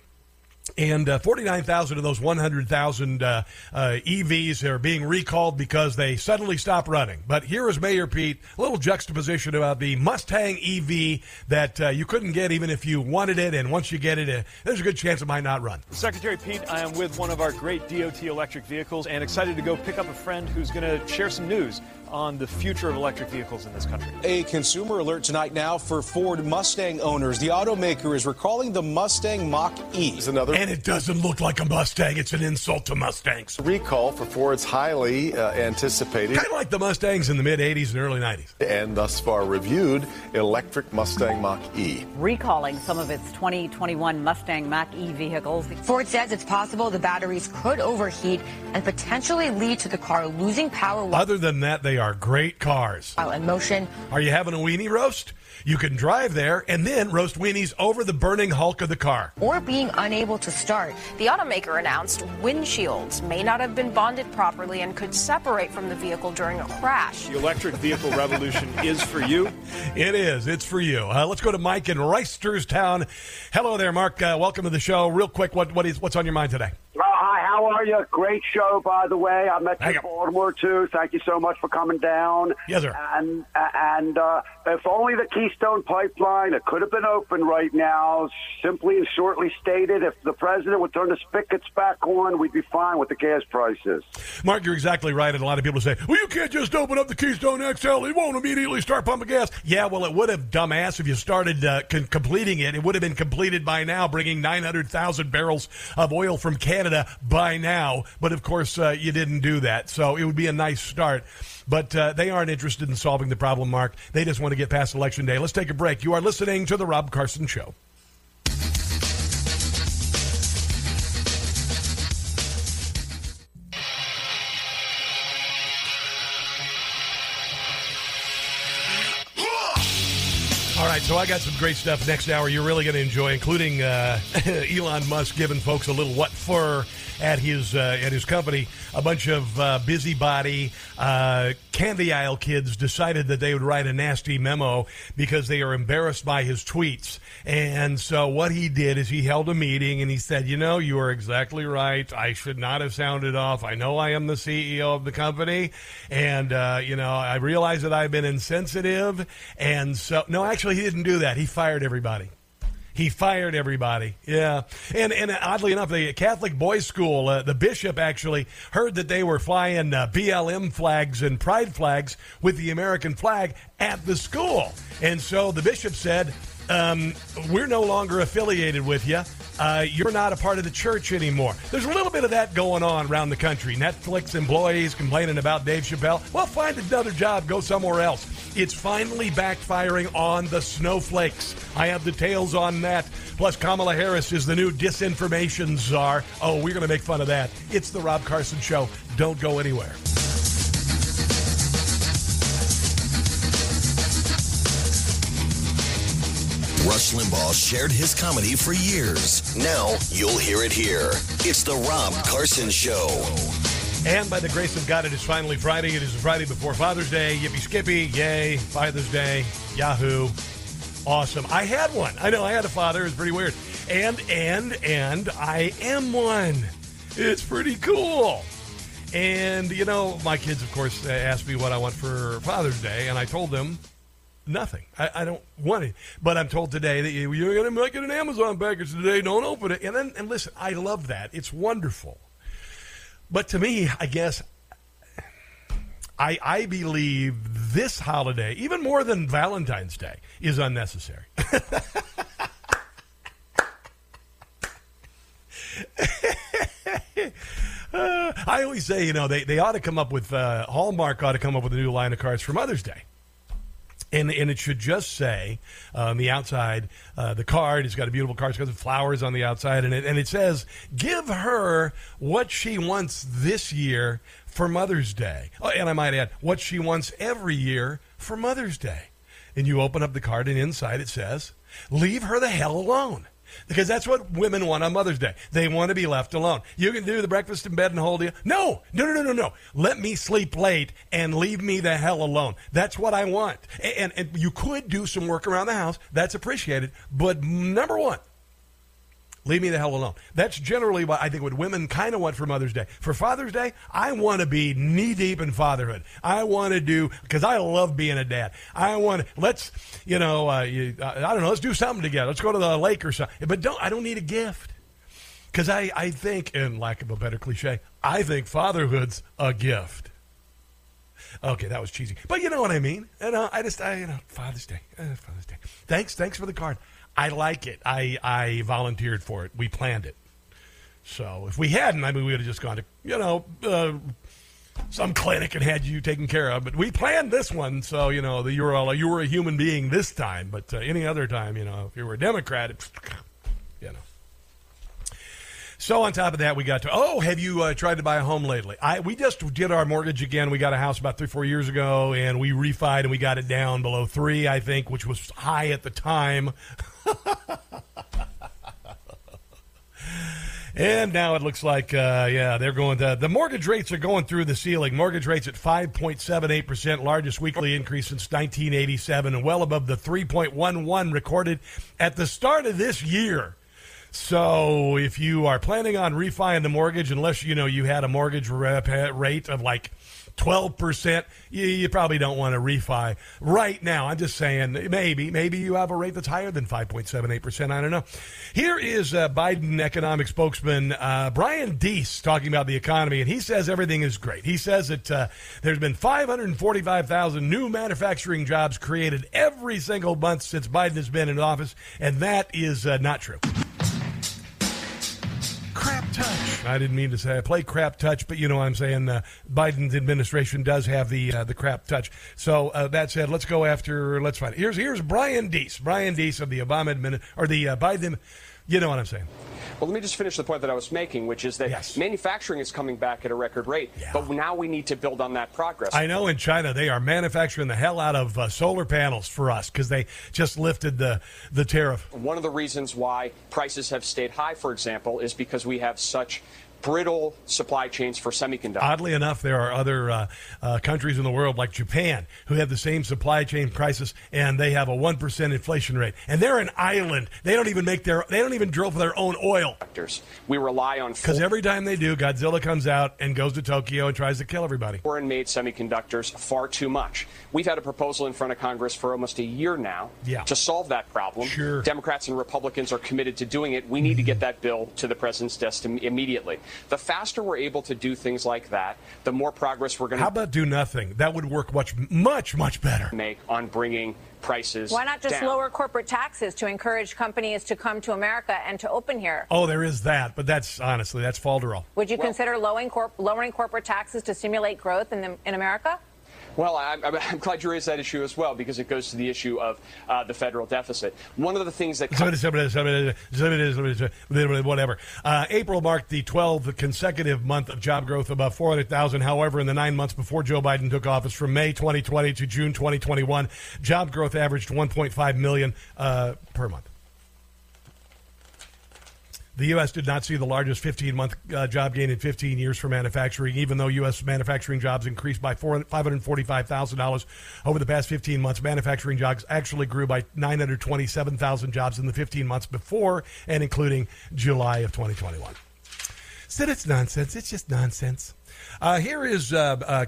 And 49,000 of those 100,000 EVs are being recalled because they suddenly stop running. But here is Mayor Pete, a little juxtaposition about the Mustang EV that you couldn't get even if you wanted it. And once you get it, there's a good chance it might not run. Secretary Pete, I am with one of our great DOT electric vehicles and excited to go pick up a friend who's going to share some news on the future of electric vehicles in this country. A consumer alert tonight now for Ford Mustang owners. The automaker is recalling the Mustang Mach-E. And it doesn't look like a Mustang. It's an insult to Mustangs. Recall for Ford's highly anticipated, kind of like the Mustangs in the mid-'80s and early 90s. And thus far reviewed electric Mustang Mach-E. Recalling some of its 2021 Mustang Mach-E vehicles. Ford says it's possible the batteries could overheat and potentially lead to the car losing power. Other than that, they are great cars. While in motion. Are you having a weenie roast? You can drive there and then roast weenies over the burning hulk of the car. Or being unable to start. The automaker announced windshields may not have been bonded properly and could separate from the vehicle during a crash. The electric vehicle revolution is for you. It is. It's for you. Let's go to Mike in Reisterstown. Hello there, Mark. Welcome to the show. Real quick, what's on your mind today? Well, hi, how are you? Great show, by the way. I met you in Baltimore, too. Thank you so much for coming down. Yes, sir. And if only the Keystone Pipeline, it could have been open right now. Simply and shortly stated, if the president would turn the spigots back on, we'd be fine with the gas prices. Mark, you're exactly right. And a lot of people say, you can't just open up the Keystone XL. It won't immediately start pumping gas. Yeah, well, it would have, dumbass, if you started completing it. It would have been completed by now, bringing 900,000 barrels of oil from Canada by now, but of course you didn't do that, so it would be a nice start, but they aren't interested in solving the problem, Mark. They just want to get past Election Day. Let's take a break. You are listening to The Rob Carson Show. All right, so I got some great stuff next hour you're really going to enjoy, including Elon Musk giving folks a little what for at his company. A bunch of busybody candy aisle kids decided that they would write a nasty memo because they are embarrassed by his tweets. And so what he did is he held a meeting and he said, you know, you are exactly right. I should not have sounded off. I know I am the CEO of the company. And, you know, I realize that I've been insensitive. And so, no, actually, he didn't do that. He fired everybody. He fired everybody. Yeah. And oddly enough, the Catholic boys' school, the bishop actually heard that they were flying BLM flags and pride flags with the American flag at the school. And so the bishop said, we're no longer affiliated with you. You're not a part of the church anymore. There's a little bit of that going on around the country. Netflix employees complaining about Dave Chappelle. Well, find another job. Go somewhere else. It's finally backfiring on the snowflakes. I have the details on that. Plus, Kamala Harris is the new disinformation czar. Oh, we're going to make fun of that. It's the Rob Carson Show. Don't go anywhere. Rush Limbaugh shared his comedy for years. Now you'll hear it here. It's the Rob Carson Show. And by the grace of God, it is finally Friday. It is the Friday before Father's Day. Yippee skippy. Yay. Father's Day. Yahoo. Awesome. I had one. I know I had a father. It was pretty weird. And I am one. It's pretty cool. And, you know, my kids, of course, asked me what I want for Father's Day. And I told them, nothing. I don't want it. But I'm told today that you're going to make it an Amazon package today. Don't open it. And listen, I love that. It's wonderful. But to me, I guess, I believe this holiday, even more than Valentine's Day, is unnecessary. I always say, you know, they ought to come up with, Hallmark ought to come up with a new line of cards for Mother's Day. And it should just say on the outside, the card, it's got a beautiful card, it's got some flowers on the outside, and it says, give her what she wants this year for Mother's Day. Oh, and I might add, what she wants every year for Mother's Day. And you open up the card, and inside it says, leave her the hell alone. Because that's what women want on Mother's Day. They want to be left alone. You can do the breakfast in bed and hold you. No. Let me sleep late and leave me the hell alone. That's what I want. And you could do some work around the house. That's appreciated. But number one, leave me the hell alone. That's generally what I think what women kind of want for Mother's Day. For Father's Day, I want to be knee-deep in fatherhood. I want to do, because I love being a dad. I want to, let's, you know, I don't know, let's do something together. Let's go to the lake or something. But I don't need a gift. Because I think, in lack of a better cliche, I think fatherhood's a gift. Okay, that was cheesy. But you know what I mean. And Father's Day. Thanks for the card. I like it. I volunteered for it. We planned it. So if we hadn't, I mean, we would have just gone to, you know, some clinic and had you taken care of. But we planned this one. So, you know, you were a human being this time. But any other time, you know, if you were a Democrat, you know. So on top of that, we got to, have you tried to buy a home lately? We just did our mortgage again. We got a house about 3-4 years ago, and we refied, and we got it down below 3, I think, which was high at the time. And now it looks like, they're going to, the mortgage rates are going through the ceiling. Mortgage rates at 5.78%, largest weekly increase since 1987, and well above the 3.11 recorded at the start of this year. So if you are planning on refining the mortgage, unless, you know, you had a mortgage rate of like 12%, you probably don't want to refi right now. I'm just saying maybe you have a rate that's higher than 5.78%. I don't know. Here is Biden economic spokesman Brian Deese talking about the economy, and he says everything is great. He says that there's been 545,000 new manufacturing jobs created every single month since Biden has been in office, and that is not true. Touch. I didn't mean to say I play crap touch, but you know what I'm saying. Biden's administration does have the crap touch. So that said, let's find it. Here's Brian Deese of the Biden, you know what I'm saying. Well, let me just finish the point that I was making, which is that manufacturing is coming back at a record rate, but now we need to build on that progress. I know in China they are manufacturing the hell out of solar panels for us because they just lifted the tariff. One of the reasons why prices have stayed high, for example, is because we have such brittle supply chains for semiconductors. Oddly enough, there are other countries in the world like Japan who have the same supply chain crisis, and they have a 1% inflation rate. And they're an island. They don't even make their. They don't even drill for their own oil. We rely on because every time they do, Godzilla comes out and goes to Tokyo and tries to kill everybody. Foreign-made semiconductors far too much. We've had a proposal in front of Congress for almost a year now to solve that problem. Sure. Democrats and Republicans are committed to doing it. We need to get that bill to the president's desk immediately. The faster we're able to do things like that, the more progress we're going to. How about do nothing? That would work much better. Make on bringing prices. Why not just down. Lower corporate taxes to encourage companies to come to America and to open here? Oh, there is that, but that's honestly that's falderall. Would you consider lowering corporate taxes to stimulate growth in America? Well, I'm glad you raised that issue as well, because it goes to the issue of the federal deficit. One of the things that... Whatever. April marked the 12th consecutive month of job growth above 400,000. However, in the 9 months before Joe Biden took office, from May 2020 to June 2021, job growth averaged 1.5 million per month. The U.S. did not see the largest 15-month job gain in 15 years for manufacturing, even though U.S. manufacturing jobs increased by $545,000 over the past 15 months. Manufacturing jobs actually grew by 927,000 jobs in the 15 months before and including July of 2021. So that's nonsense. It's just nonsense. Here is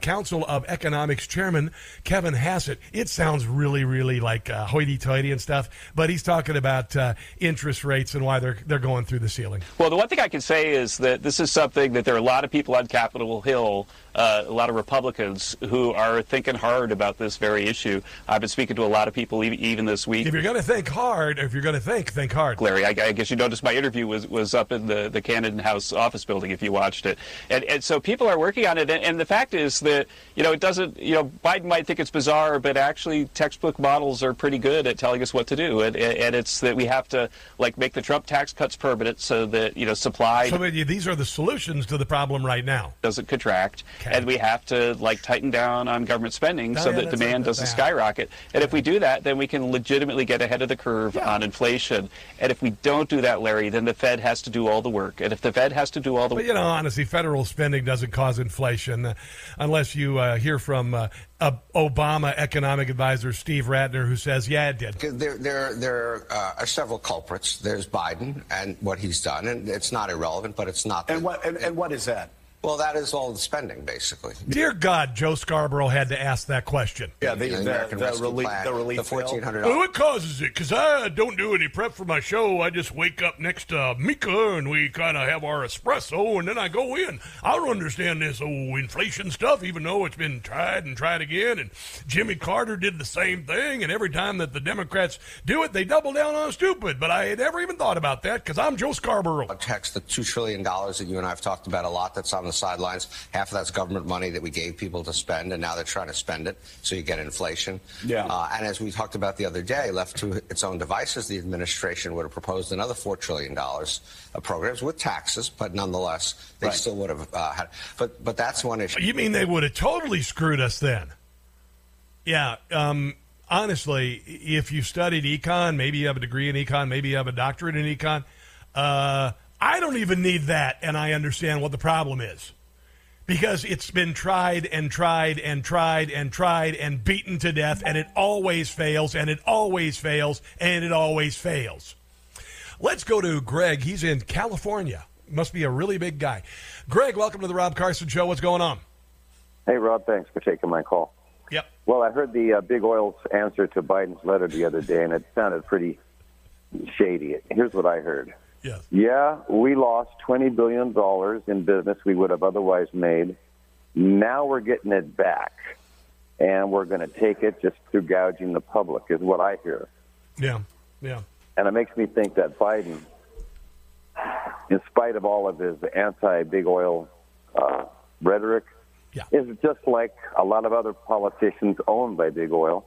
Council of Economics Chairman Kevin Hassett. It sounds really, really like hoity-toity and stuff, but he's talking about interest rates and why they're going through the ceiling. Well, the one thing I can say is that this is something that there are a lot of people on Capitol Hill, a lot of Republicans, who are thinking hard about this very issue. I've been speaking to a lot of people even this week. If you're going to think hard, think hard. Larry, I guess you noticed my interview was up in the Cannon House office building if you watched it. And so people are working on it, and the fact is that it doesn't. Biden might think it's bizarre, but actually textbook models are pretty good at telling us what to do, and it's that we have to make the Trump tax cuts permanent so that supply. So these are the solutions to the problem right now. Doesn't contract, and we have to tighten down on government spending so that demand doesn't skyrocket. And if we do that, then we can legitimately get ahead of the curve on inflation. And if we don't do that, Larry, then the Fed has to do all the work. And if the Fed has to do all the work, honestly, federal spending doesn't cause inflation, unless you hear from Obama economic advisor Steve Ratner, who says, it did. There are several culprits. There's Biden and what he's done, and it's not irrelevant, but it's not. And what is that? Well, that is all the spending, basically. Dear God, Joe Scarborough had to ask that question. Yeah, the American Rescue Plan, the relief bill. $1,400. Well, what causes it? Because I don't do any prep for my show. I just wake up next to Mika, and we kind of have our espresso, and then I go in. I don't understand this inflation stuff, even though it's been tried and tried again, and Jimmy Carter did the same thing, and every time that the Democrats do it, they double down on stupid. But I had never even thought about that, because I'm Joe Scarborough. The $2 trillion that you and I have talked about a lot, that's on the sidelines. Half of that's government money that we gave people to spend, and now they're trying to spend it, so you get inflation. And as we talked about the other day, left to its own devices, the administration would have proposed another $4 trillion of programs with taxes, but nonetheless, they still would have had. But that's one issue. You mean they would have totally screwed us then? Yeah. Honestly, if you studied econ, maybe you have a degree in econ, maybe you have a doctorate in econ, I don't even need that, and I understand what the problem is, because it's been tried and tried and tried and tried and beaten to death, and it always fails, and it always fails, and it always fails. Let's go to Greg. He's in California. Must be a really big guy. Greg, welcome to the Rob Carson Show. What's going on? Hey, Rob. Thanks for taking my call. Yep. Well, I heard the big oil's answer to Biden's letter the other day, and it sounded pretty shady. Here's what I heard. Yes. Yeah, we lost $20 billion in business we would have otherwise made. Now we're getting it back, and we're going to take it just through gouging the public is what I hear. Yeah. And it makes me think that Biden, in spite of all of his anti-big oil rhetoric, is just like a lot of other politicians owned by big oil.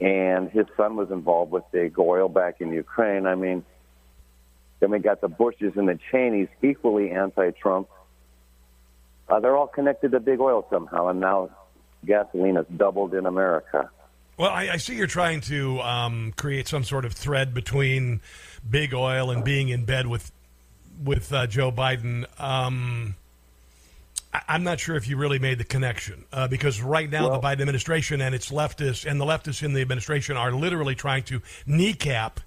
And his son was involved with big oil back in Ukraine. I mean, Then we got the Bushes and the Cheneys, equally anti-Trump. They're all connected to big oil somehow, and now gasoline has doubled in America. Well, I see you're trying to create some sort of thread between big oil and being in bed with Joe Biden. I'm not sure if you really made the connection because right now the Biden administration and its leftists and the leftists in the administration are literally trying to kneecap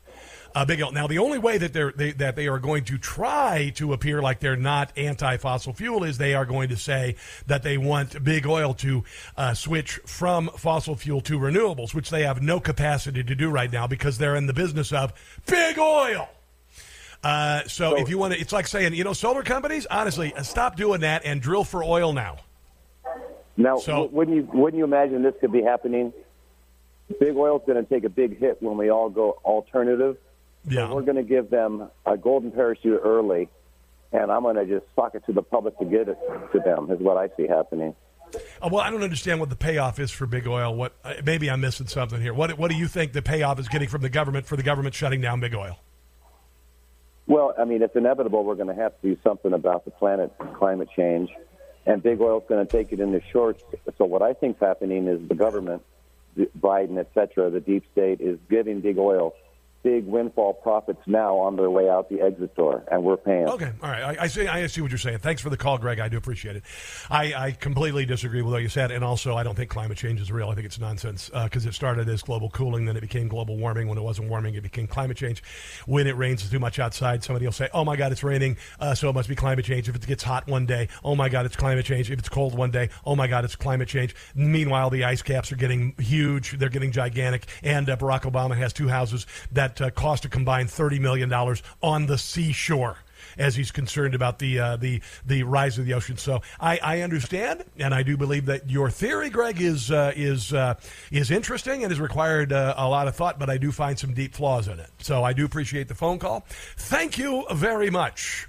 big oil. Now, the only way that they are going to try to appear like they're not anti-fossil fuel is they are going to say that they want big oil to switch from fossil fuel to renewables, which they have no capacity to do right now because they're in the business of big oil. So if you want to, it's like saying, solar companies, honestly, stop doing that and drill for oil now. Now, wouldn't you imagine this could be happening? Big oil's going to take a big hit when we all go alternative. Yeah. So we're going to give them a golden parachute early, and I'm going to just sock it to the public to get it to them is what I see happening. Well, I don't understand what the payoff is for big oil. What maybe I'm missing something here. What do you think the payoff is getting from the government for the government shutting down big oil? Well, I mean, it's inevitable we're going to have to do something about the planet, climate change, and big oil's going to take it in the shorts. So what I think's happening is the government, Biden, et cetera, the deep state, is giving big oil big windfall profits now on their way out the exit door, and we're paying. Okay, all right. I see what you're saying. Thanks for the call, Greg. I do appreciate it. I completely disagree with what you said, and also I don't think climate change is real. I think it's nonsense because it started as global cooling, then it became global warming. When it wasn't warming, it became climate change. When it rains too much outside, somebody will say, oh, my God, it's raining, so it must be climate change. If it gets hot one day, oh, my God, it's climate change. If it's cold one day, oh, my God, it's climate change. Meanwhile, the ice caps are getting huge. They're getting gigantic, and Barack Obama has two houses that cost a combined $30 million on the seashore as he's concerned about the rise of the ocean. So I understand, and I do believe that your theory, Greg, is interesting and has required a lot of thought, but I do find some deep flaws in it. So I do appreciate the phone call. Thank you very much.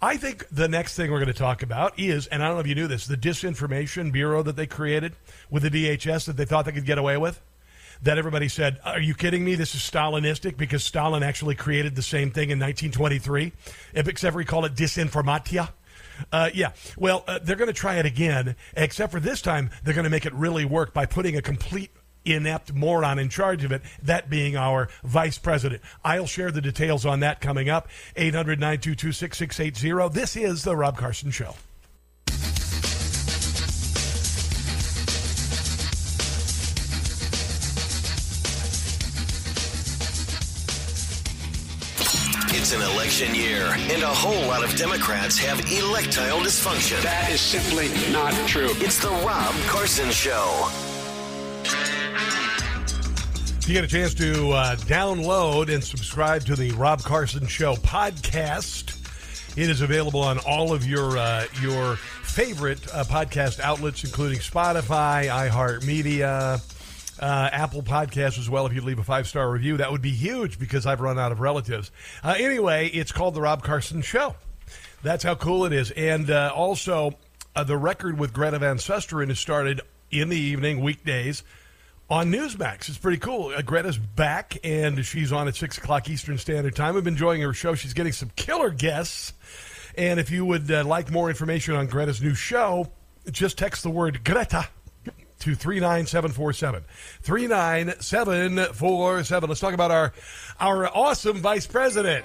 I think the next thing we're going to talk about is, and I don't know if you knew this, the disinformation bureau that they created with the DHS that they thought they could get away with. That everybody said, are you kidding me? This is Stalinistic because Stalin actually created the same thing in 1923, except we call it disinformatia. They're going to try it again, except for this time they're going to make it really work by putting a complete inept moron in charge of it, that being our vice president. I'll share the details on that coming up. 800-922-6680. This is The Rob Carson Show. It's an election year, and a whole lot of Democrats have electile dysfunction. That is simply not true. It's the Rob Carson Show. If you get a chance to download and subscribe to the Rob Carson Show podcast, it is available on all of your favorite podcast outlets, including Spotify, iHeartMedia, Apple Podcasts as well. If you leave a 5-star review, that would be huge because I've run out of relatives. Anyway, it's called The Rob Carson Show. That's how cool it is. And also, the record with Greta Van Susteren is started in the evening, weekdays, on Newsmax. It's pretty cool. Greta's back, and she's on at 6 o'clock Eastern Standard Time. I've been enjoying her show. She's getting some killer guests. And if you would like more information on Greta's new show, just text the word Greta to 39747. 39747. Let's talk about our awesome vice president.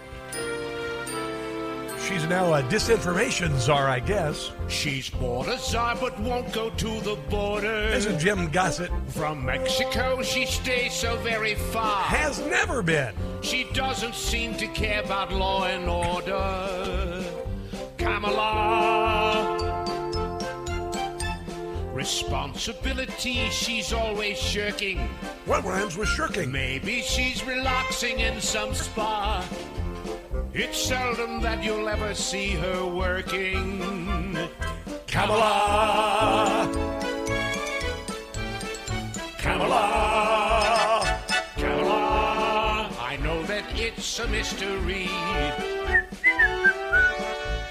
She's now a disinformation czar, I guess. She's border czar but won't go to the border. This is Jim Gossett. From Mexico she stays so very far. Has never been. She doesn't seem to care about law and order. Kamala. Responsibility, she's always shirking. What rhymes with shirking? Maybe she's relaxing in some spa. It's seldom that you'll ever see her working. Kamala! Kamala! Kamala! I know that it's a mystery.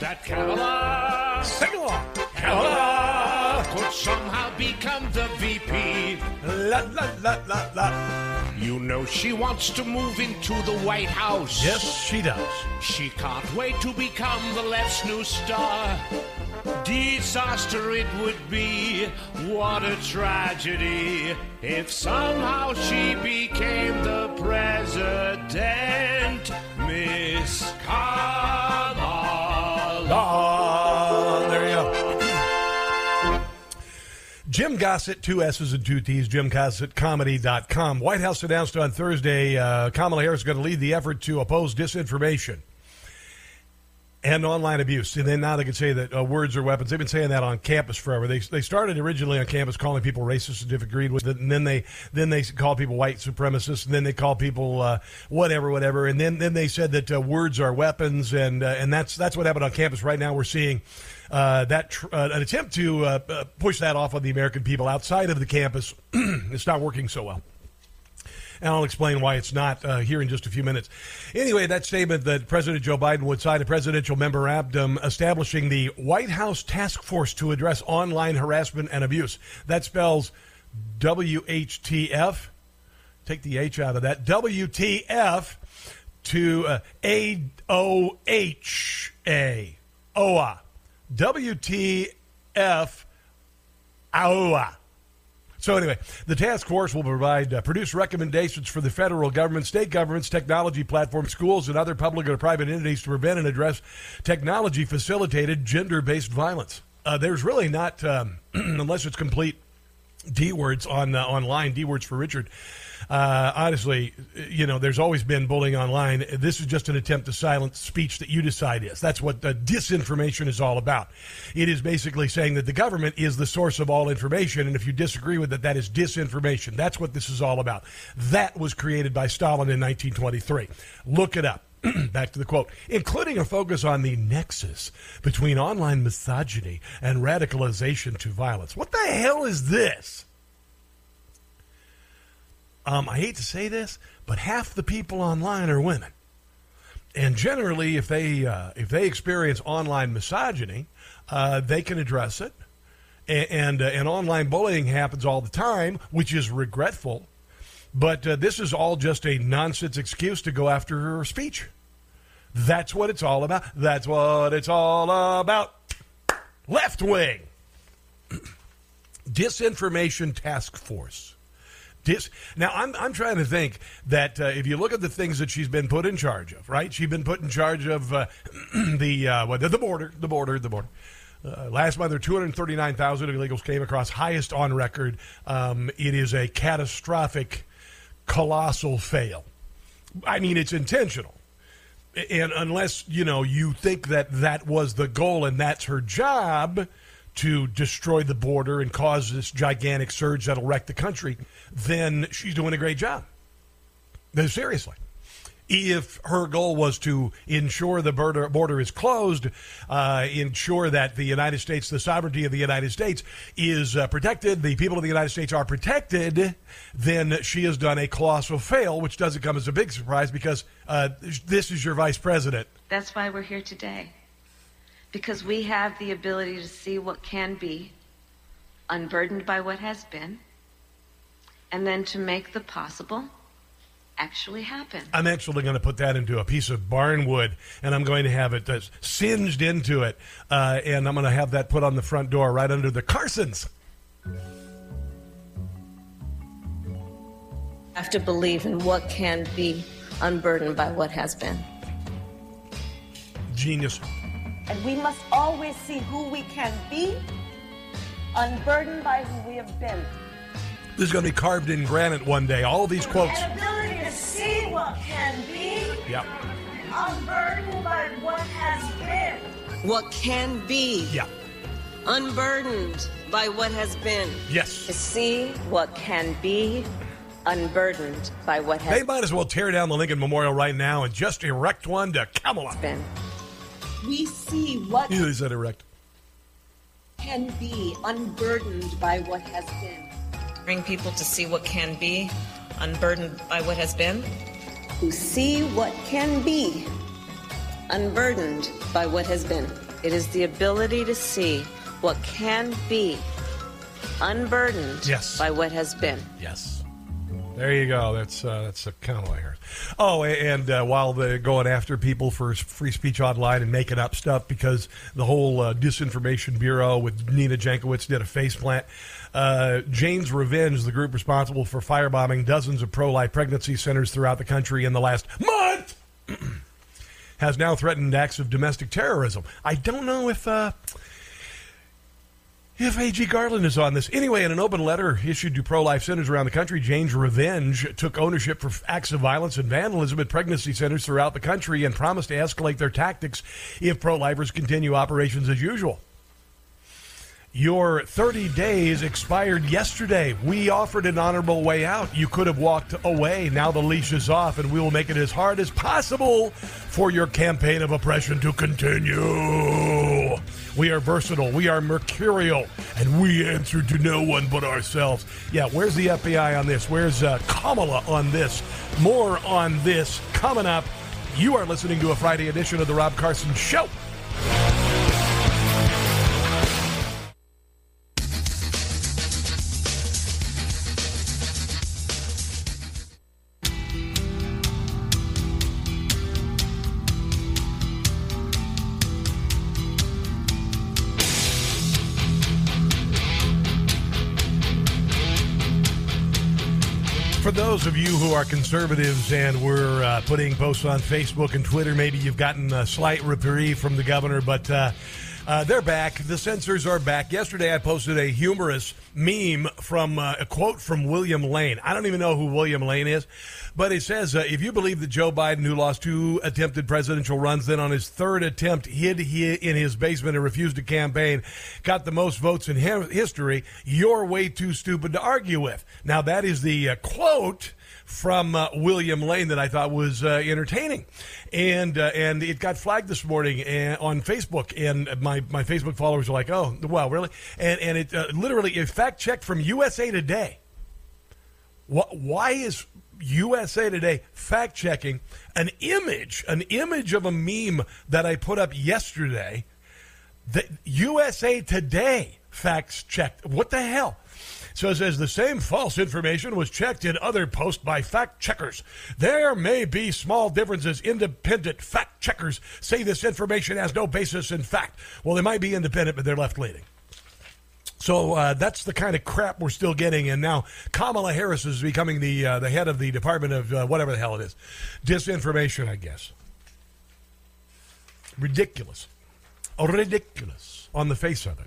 That Kamala! Sing along! Kamala! could somehow become the VP. La, la, la, la, la. You know she wants to move into the White House. Yes, she does. She can't wait to become the left's new star. Disaster it would be, what a tragedy, if somehow she became the president, Miss Kamala. There you go. Jim Gossett, two S's and two T's, JimGossettComedy.com. White House announced on Thursday Kamala Harris is going to lead the effort to oppose disinformation and online abuse. And then now they can say that words are weapons. They've been saying that on campus forever. They started originally on campus calling people racist and disagreed with it, and then they called people white supremacists, and then they called people whatever. And then they said that words are weapons, and that's what happened on campus. Right now we're seeing an attempt to push that off on the American people outside of the campus. It's not working so well. And I'll explain why it's not here in just a few minutes. Anyway, that statement that President Joe Biden would sign a presidential memorandum establishing the White House Task Force to address online harassment and abuse. That spells WHTF. Take the H out of that. WTF to AOHA. WTF AOHA. So anyway, the task force will produce recommendations for the federal government, state governments, technology platforms, schools, and other public or private entities to prevent and address technology-facilitated gender-based violence. There's really not, unless it's complete D-words online, D-words for Richard. Honestly, there's always been bullying online. This is just an attempt to silence speech that you decide is. That's what disinformation is all about. It is basically saying that the government is the source of all information, and if you disagree with it, that is disinformation. That's what this is all about. That was created by Stalin in 1923. Look it up. Back to the quote, including a focus on the nexus between online misogyny and radicalization to violence. What the hell is this? I hate to say this, but half the people online are women. And generally, if they experience online misogyny, they can address it. And online bullying happens all the time, which is regretful. But this is all just a nonsense excuse to go after her speech. That's what it's all about. That's what it's all about. Left wing. Disinformation task force. Now, I'm trying to think that if you look at the things that she's been put in charge of, right? She's been put in charge of the border. Last month, there were 239,000 illegals came across, highest on record. It is a catastrophic, colossal fail. I mean, it's intentional. And unless, you think that was the goal and that's her job to destroy the border and cause this gigantic surge that'll wreck the country, then she's doing a great job. No, seriously. If her goal was to ensure the border is closed, ensure that the United States, the sovereignty of the United States is protected, the people of the United States are protected, then she has done a colossal fail, which doesn't come as a big surprise because this is your vice president. That's why we're here today, because we have the ability to see what can be, unburdened by what has been, and then to make the possible actually happen. I'm actually going to put that into a piece of barnwood, and I'm going to have it singed into it, and I'm going to have that put on the front door right under the Carsons. I have to believe in what can be unburdened by what has been. Genius. And we must always see who we can be, unburdened by who we have been. This is going to be carved in granite one day, all these quotes. An ability to see what can be, yep. Unburdened by what has been. What can be, yep. Unburdened by what has been. Yes. To see what can be, unburdened by what has been. They might as well tear down the Lincoln Memorial right now and just erect one to Kamala. Been. We see what can be unburdened by what has been. Bring people to see what can be unburdened by what has been. Who see what can be unburdened by what has been. It is the ability to see what can be unburdened by what has been. Yes. There you go. That's kind of what I heard. Oh, and while they're going after people for free speech online and making up stuff because the whole disinformation bureau with Nina Jankowicz did a faceplant, Jane's Revenge, the group responsible for firebombing dozens of pro-life pregnancy centers throughout the country in the last month, has now threatened acts of domestic terrorism. I don't know if A.G. Garland is on this. Anyway, in an open letter issued to pro-life centers around the country, Jane's Revenge took ownership for acts of violence and vandalism at pregnancy centers throughout the country and promised to escalate their tactics if pro-lifers continue operations as usual. Your 30 days expired yesterday. We offered an honorable way out. You could have walked away. Now the leash is off, and we will make it as hard as possible for your campaign of oppression to continue. We are versatile. We are mercurial. And we answer to no one but ourselves. Yeah, where's the FBI on this? Where's Kamala on this? More on this coming up. You are listening to a Friday edition of The Rob Carson Show. For those of you who are conservatives and we're putting posts on Facebook and Twitter, maybe you've gotten a slight reprieve from the governor, but they're back. The censors are back. Yesterday, I posted a humorous meme from a quote from William Lane. I don't even know who William Lane is, but it says, if you believe that Joe Biden, who lost 2 attempted presidential runs, then on his 3rd attempt hid in his basement and refused to campaign, got the most votes in history, you're way too stupid to argue with. Now, that is the quote from William Lane that I thought was entertaining. And it got flagged this morning on Facebook, and my Facebook followers were like, oh, wow, really? And it literally, a fact check from USA Today. Why is USA Today fact checking an image of a meme that I put up yesterday that USA Today facts checked? What the hell? So it says, the same false information was checked in other posts by fact checkers. There may be small differences. Independent fact checkers say this information has no basis in fact. Well, they might be independent, but they're left-leaning. So that's the kind of crap we're still getting. And now Kamala Harris is becoming the head of the Department of whatever the hell it is. Disinformation, I guess. Ridiculous. Ridiculous on the face of it.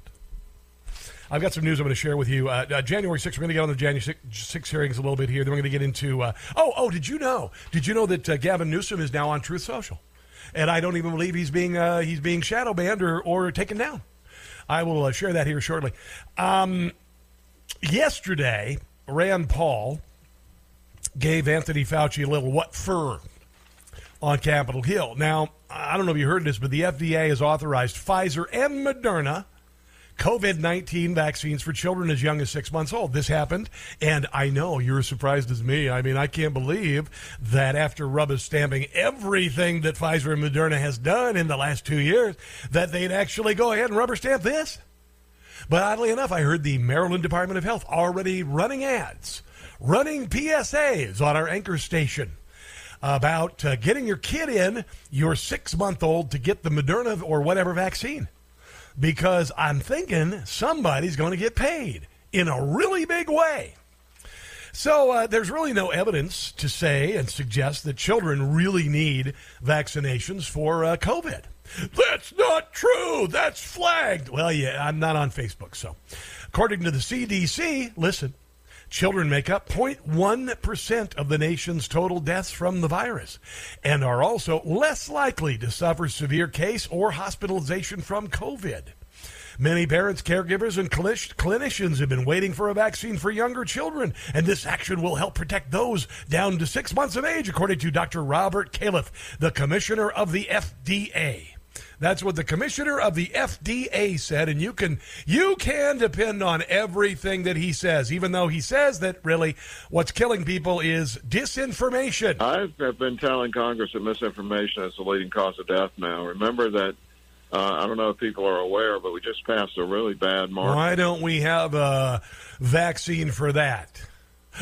I've got some news I'm going to share with you. January 6th, we're going to get on the January 6th hearings a little bit here. Then we're going to get into, did you know that Gavin Newsom is now on Truth Social? And I don't even believe he's being shadow banned or taken down. I will share that here shortly. Yesterday, Rand Paul gave Anthony Fauci a little what for on Capitol Hill. Now, I don't know if you heard this, but the FDA has authorized Pfizer and Moderna COVID-19 vaccines for children as young as 6 months old. This happened, and I know you're as surprised as me. I mean, I can't believe that after rubber stamping everything that Pfizer and Moderna has done in the last 2 years, that they'd actually go ahead and rubber stamp this. But oddly enough, I heard the Maryland Department of Health already running ads, running PSAs on our anchor station about getting your kid in, your 6-month-old, to get the Moderna or whatever vaccine. Because I'm thinking somebody's going to get paid in a really big way. So there's really no evidence to say and suggest that children really need vaccinations for COVID. That's not true. That's flagged. Well, yeah, I'm not on Facebook. So according to the CDC, listen, children make up 0.1% of the nation's total deaths from the virus and are also less likely to suffer severe case or hospitalization from COVID. Many parents, caregivers, and clinicians have been waiting for a vaccine for younger children, and this action will help protect those down to 6 months of age, according to Dr. Robert Califf, the commissioner of the FDA. That's what the commissioner of the FDA said, and you can depend on everything that he says, even though he says that really what's killing people is disinformation. I've been telling Congress that misinformation is the leading cause of death now. Remember that I don't know if people are aware, but we just passed a really bad mark. Why don't we have a vaccine for that?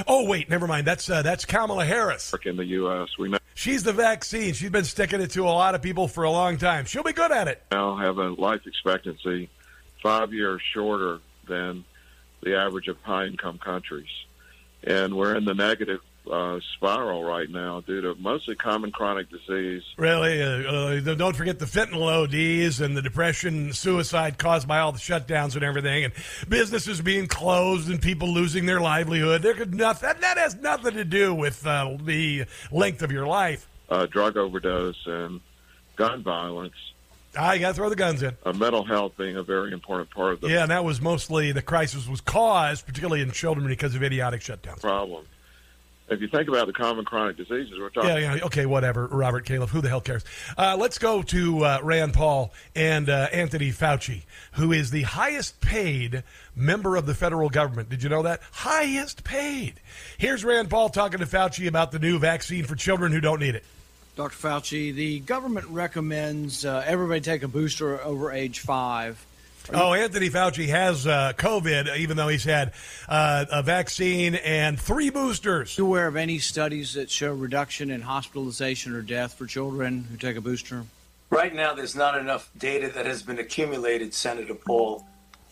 Oh, wait, never mind. That's Kamala Harris. In the U.S., she's the vaccine. She's been sticking it to a lot of people for a long time. She'll be good at it. Now have a life expectancy 5 years shorter than the average of high-income countries. And we're in the negative spiral right now due to mostly common chronic disease. Really? Don't forget the fentanyl ODs and the depression, suicide caused by all the shutdowns and everything, and businesses being closed and people losing their livelihood. That has nothing to do with the length of your life. Drug overdose and gun violence. You got to throw the guns in. Mental health being a very important part of the... Yeah, and that was mostly the crisis was caused, particularly in children, because of idiotic shutdowns. Problem. If you think about the common chronic diseases we're talking... Yeah, okay, whatever, Robert Califf, who the hell cares? Let's go to Rand Paul and Anthony Fauci, who is the highest-paid member of the federal government. Did you know that? Highest paid. Here's Rand Paul talking to Fauci about the new vaccine for children who don't need it. Dr. Fauci, the government recommends everybody take a booster over age 5. Oh, Anthony Fauci has COVID, even though he's had a vaccine and 3 boosters. Are you aware of any studies that show reduction in hospitalization or death for children who take a booster? Right now, there's not enough data that has been accumulated, Senator Paul,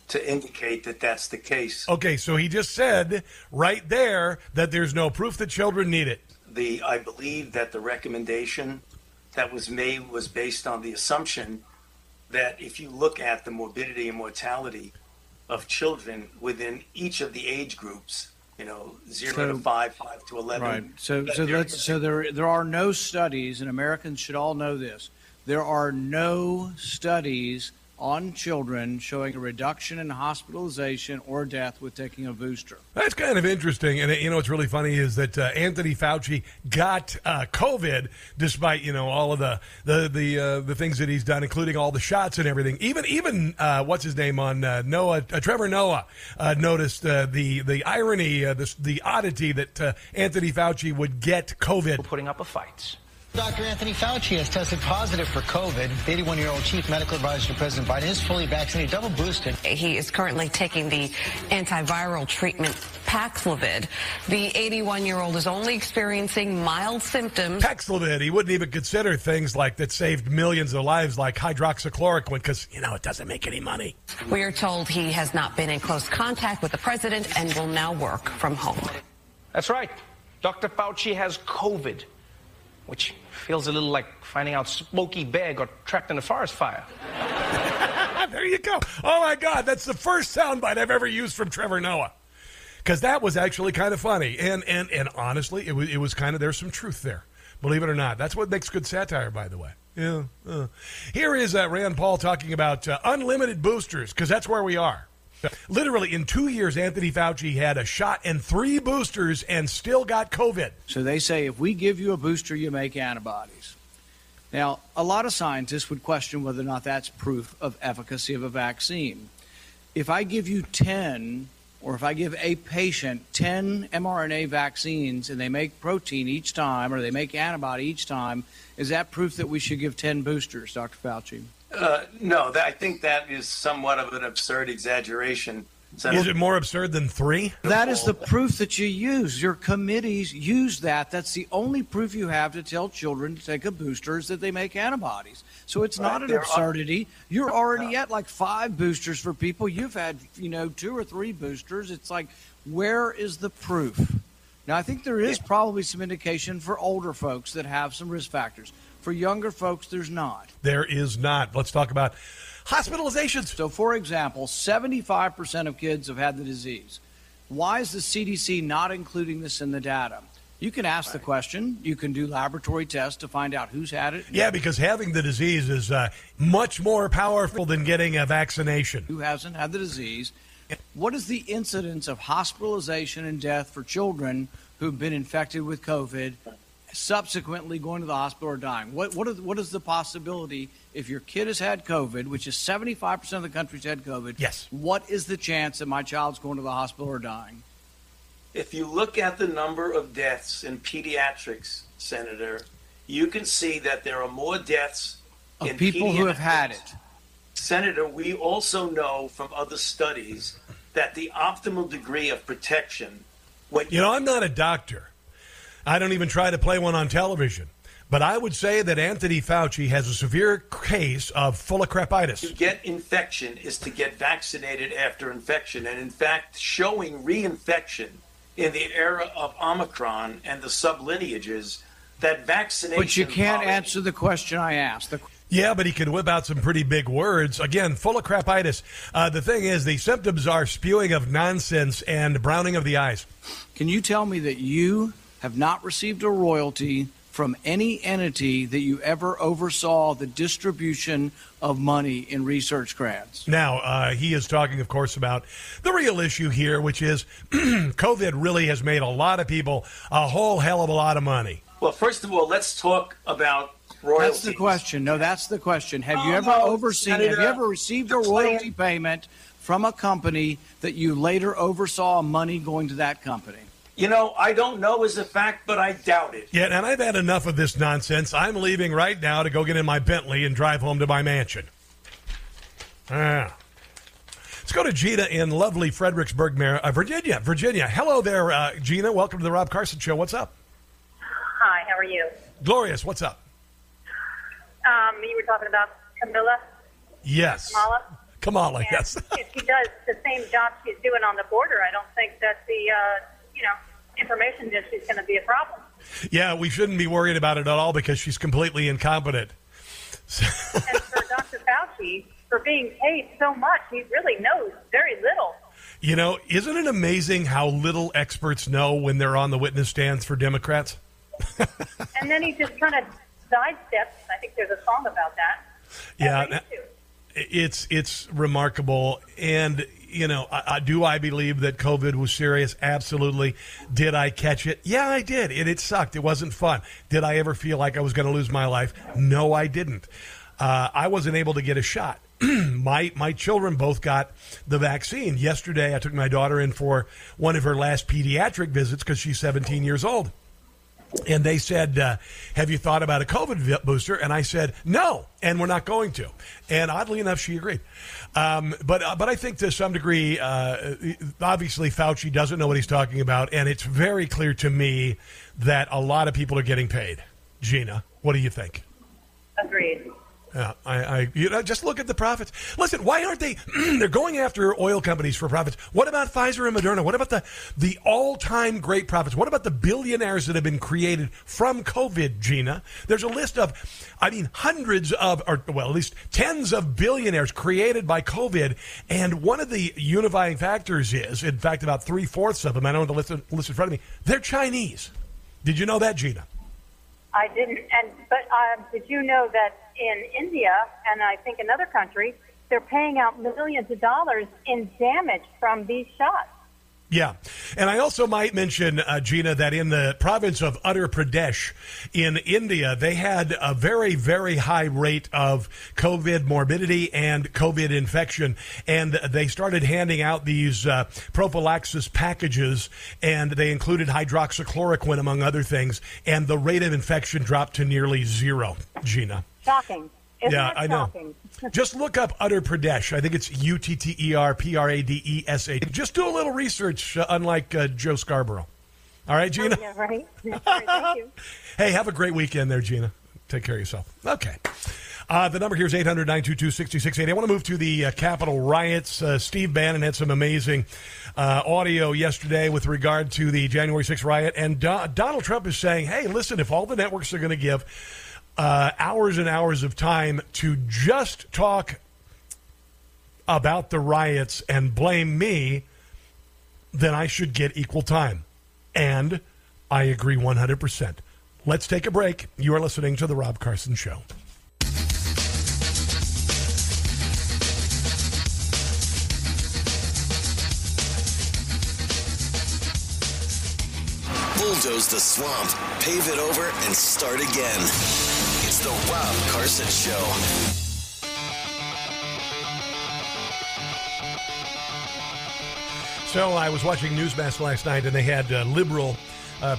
to indicate that that's the case. Okay, so he just said right there that there's no proof that children need it. I believe that the recommendation that was made was based on the assumption that if you look at the morbidity and mortality of children within each of the age groups, 0 to 5, 5 to 11. Right. So there are no studies, and Americans should all know this. There are no studies on children showing a reduction in hospitalization or death with taking a booster. That's kind of interesting. And, what's really funny is that Anthony Fauci got COVID despite, all of the things that he's done, including all the shots and everything. Even what's his name on Noah? Trevor Noah noticed the irony, the oddity that Anthony Fauci would get COVID. We're putting up a fight. Dr. Anthony Fauci has tested positive for COVID. The 81-year-old chief medical advisor to President Biden is fully vaccinated, double boosted. He is currently taking the antiviral treatment Paxlovid. The 81-year-old is only experiencing mild symptoms. Paxlovid, he wouldn't even consider things like that saved millions of lives, like hydroxychloroquine, because, it doesn't make any money. We are told he has not been in close contact with the president and will now work from home. That's right. Dr. Fauci has COVID, which feels a little like finding out Smokey Bear got trapped in a forest fire. There you go. Oh, my God. That's the first soundbite I've ever used from Trevor Noah, because that was actually kind of funny. And honestly, it was kind of, there's some truth there. Believe it or not. That's what makes good satire, by the way. Yeah. Here is Rand Paul talking about unlimited boosters, because that's where we are. Literally, in 2 years, Anthony Fauci had a shot and 3 boosters and still got COVID. So they say if we give you a booster, you make antibodies. Now, a lot of scientists would question whether or not that's proof of efficacy of a vaccine. If I give you 10, or if I give a patient 10 mRNA vaccines and they make protein each time or they make antibody each time, is that proof that we should give 10 boosters, Dr. Fauci? No, I think that is somewhat of an absurd exaggeration. Is it more absurd than 3? That is the proof that you use. Your committees use that. That's the only proof you have to tell children to take a booster is that they make antibodies. So it's not an absurdity. You're already at like 5 boosters for people. You've had, 2 or 3 boosters. It's like, where is the proof? Now, I think there is probably some indication for older folks that have some risk factors. For younger folks, there's not. There is not. Let's talk about hospitalizations. So, for example, 75% of kids have had the disease. Why is the CDC not including this in the data? You can ask the question. You can do laboratory tests to find out who's had it. Yeah, because having the disease is much more powerful than getting a vaccination. Who hasn't had the disease? What is the incidence of hospitalization and death for children who've been infected with COVID? Subsequently going to the hospital or dying. What is the possibility if your kid has had COVID, which is 75% of the country's had COVID? Yes. What is the chance that my child's going to the hospital or dying? If you look at the number of deaths in pediatrics, Senator, you can see that there are more deaths of people who have had it. Senator, we also know from other studies that the optimal degree of protection... You know, I'm not a doctor. I don't even try to play one on television. But I would say that Anthony Fauci has a severe case of full of crapitis. To get infection is to get vaccinated after infection. And in fact, showing reinfection in the era of Omicron and the sublineages, that vaccination... But you can't answer the question I asked. Yeah, but he can whip out some pretty big words. Again, full of crapitis. The thing is, the symptoms are spewing of nonsense and browning of the eyes. Can you tell me that you have not received a royalty from any entity that you ever oversaw the distribution of money in research grants? Now, he is talking, of course, about the real issue here, which is COVID really has made a lot of people a whole hell of a lot of money. Well, first of all, let's talk about royalties. That's the question. No, that's the question. Have you ever received a royalty payment from a company that you later oversaw money going to that company? You know, I don't know as a fact, but I doubt it. Yeah, and I've had enough of this nonsense. I'm leaving right now to go get in my Bentley and drive home to my mansion. Let's go to Gina in lovely Fredericksburg, Virginia. Virginia, hello there, Gina. Welcome to the Rob Carson Show. What's up? Hi, how are you? Glorious, what's up? You were talking about Camilla? Yes. Kamala, yes. If she does the same job she's doing on the border, I don't think that the, information dish is going to be a problem. Yeah, we shouldn't be worried about it at all because she's completely incompetent. And for Dr. Fauci, for being paid so much, he really knows very little. You know, isn't it amazing how little experts know when they're on the witness stands for Democrats? And then he just kind of sidesteps. I think there's a song about that. Yeah, it's remarkable. And you know, do I believe that COVID was serious? Absolutely. Did I catch it? Yeah, I did. It sucked. It wasn't fun. Did I ever feel like I was going to lose my life? No, I didn't. I wasn't able to get a shot. My children both got the vaccine. Yesterday, I took my daughter in for one of her last pediatric visits because she's 17 years old. And they said, have you thought about a COVID booster? And I said, no, and we're not going to. And oddly enough, she agreed. But I think to some degree, obviously, Fauci doesn't know what he's talking about. And it's very clear to me that a lot of people are getting paid. Gina, what do you think? Agreed. Yeah, I just look at the profits. Listen, why aren't they? They're going after oil companies for profits. What about Pfizer and Moderna? What about the all-time great profits? What about the billionaires that have been created from COVID, Gina? There's a list of, hundreds of, at least tens of billionaires created by COVID. And one of the unifying factors is, in fact, about 3/4 of them, I don't have the list in front of me, they're Chinese. Did you know that, Gina? I didn't. But did you know that in India, and I think another country, they're paying out millions of dollars in damage from these shots? Yeah. And I also might mention, Gina, that in the province of Uttar Pradesh in India, they had a very, very high rate of COVID morbidity and COVID infection. And they started handing out these prophylaxis packages, and they included hydroxychloroquine, among other things. And the rate of infection dropped to nearly zero, Gina. Shocking. Isn't that shocking? I know. Just look up Uttar Pradesh. I think it's UTTER PRADESH. Just do a little research, unlike Joe Scarborough. All right, Gina? Oh, yeah, right. Thank you. Hey, have a great weekend there, Gina. Take care of yourself. Okay. The number here is 800-922-6680. I want to move to the Capitol riots. Steve Bannon had some amazing audio yesterday with regard to the January 6th riot. And Donald Trump is saying, hey, listen, if all the networks are going to give hours and hours of time to just talk about the riots and blame me, then I should get equal time. And I agree 100%. Let's take a break. You are listening to The Rob Carson Show. Bulldoze the swamp, pave it over, and start again. It's the Rob Carson Show. So I was watching Newsmax last night, and they had a liberal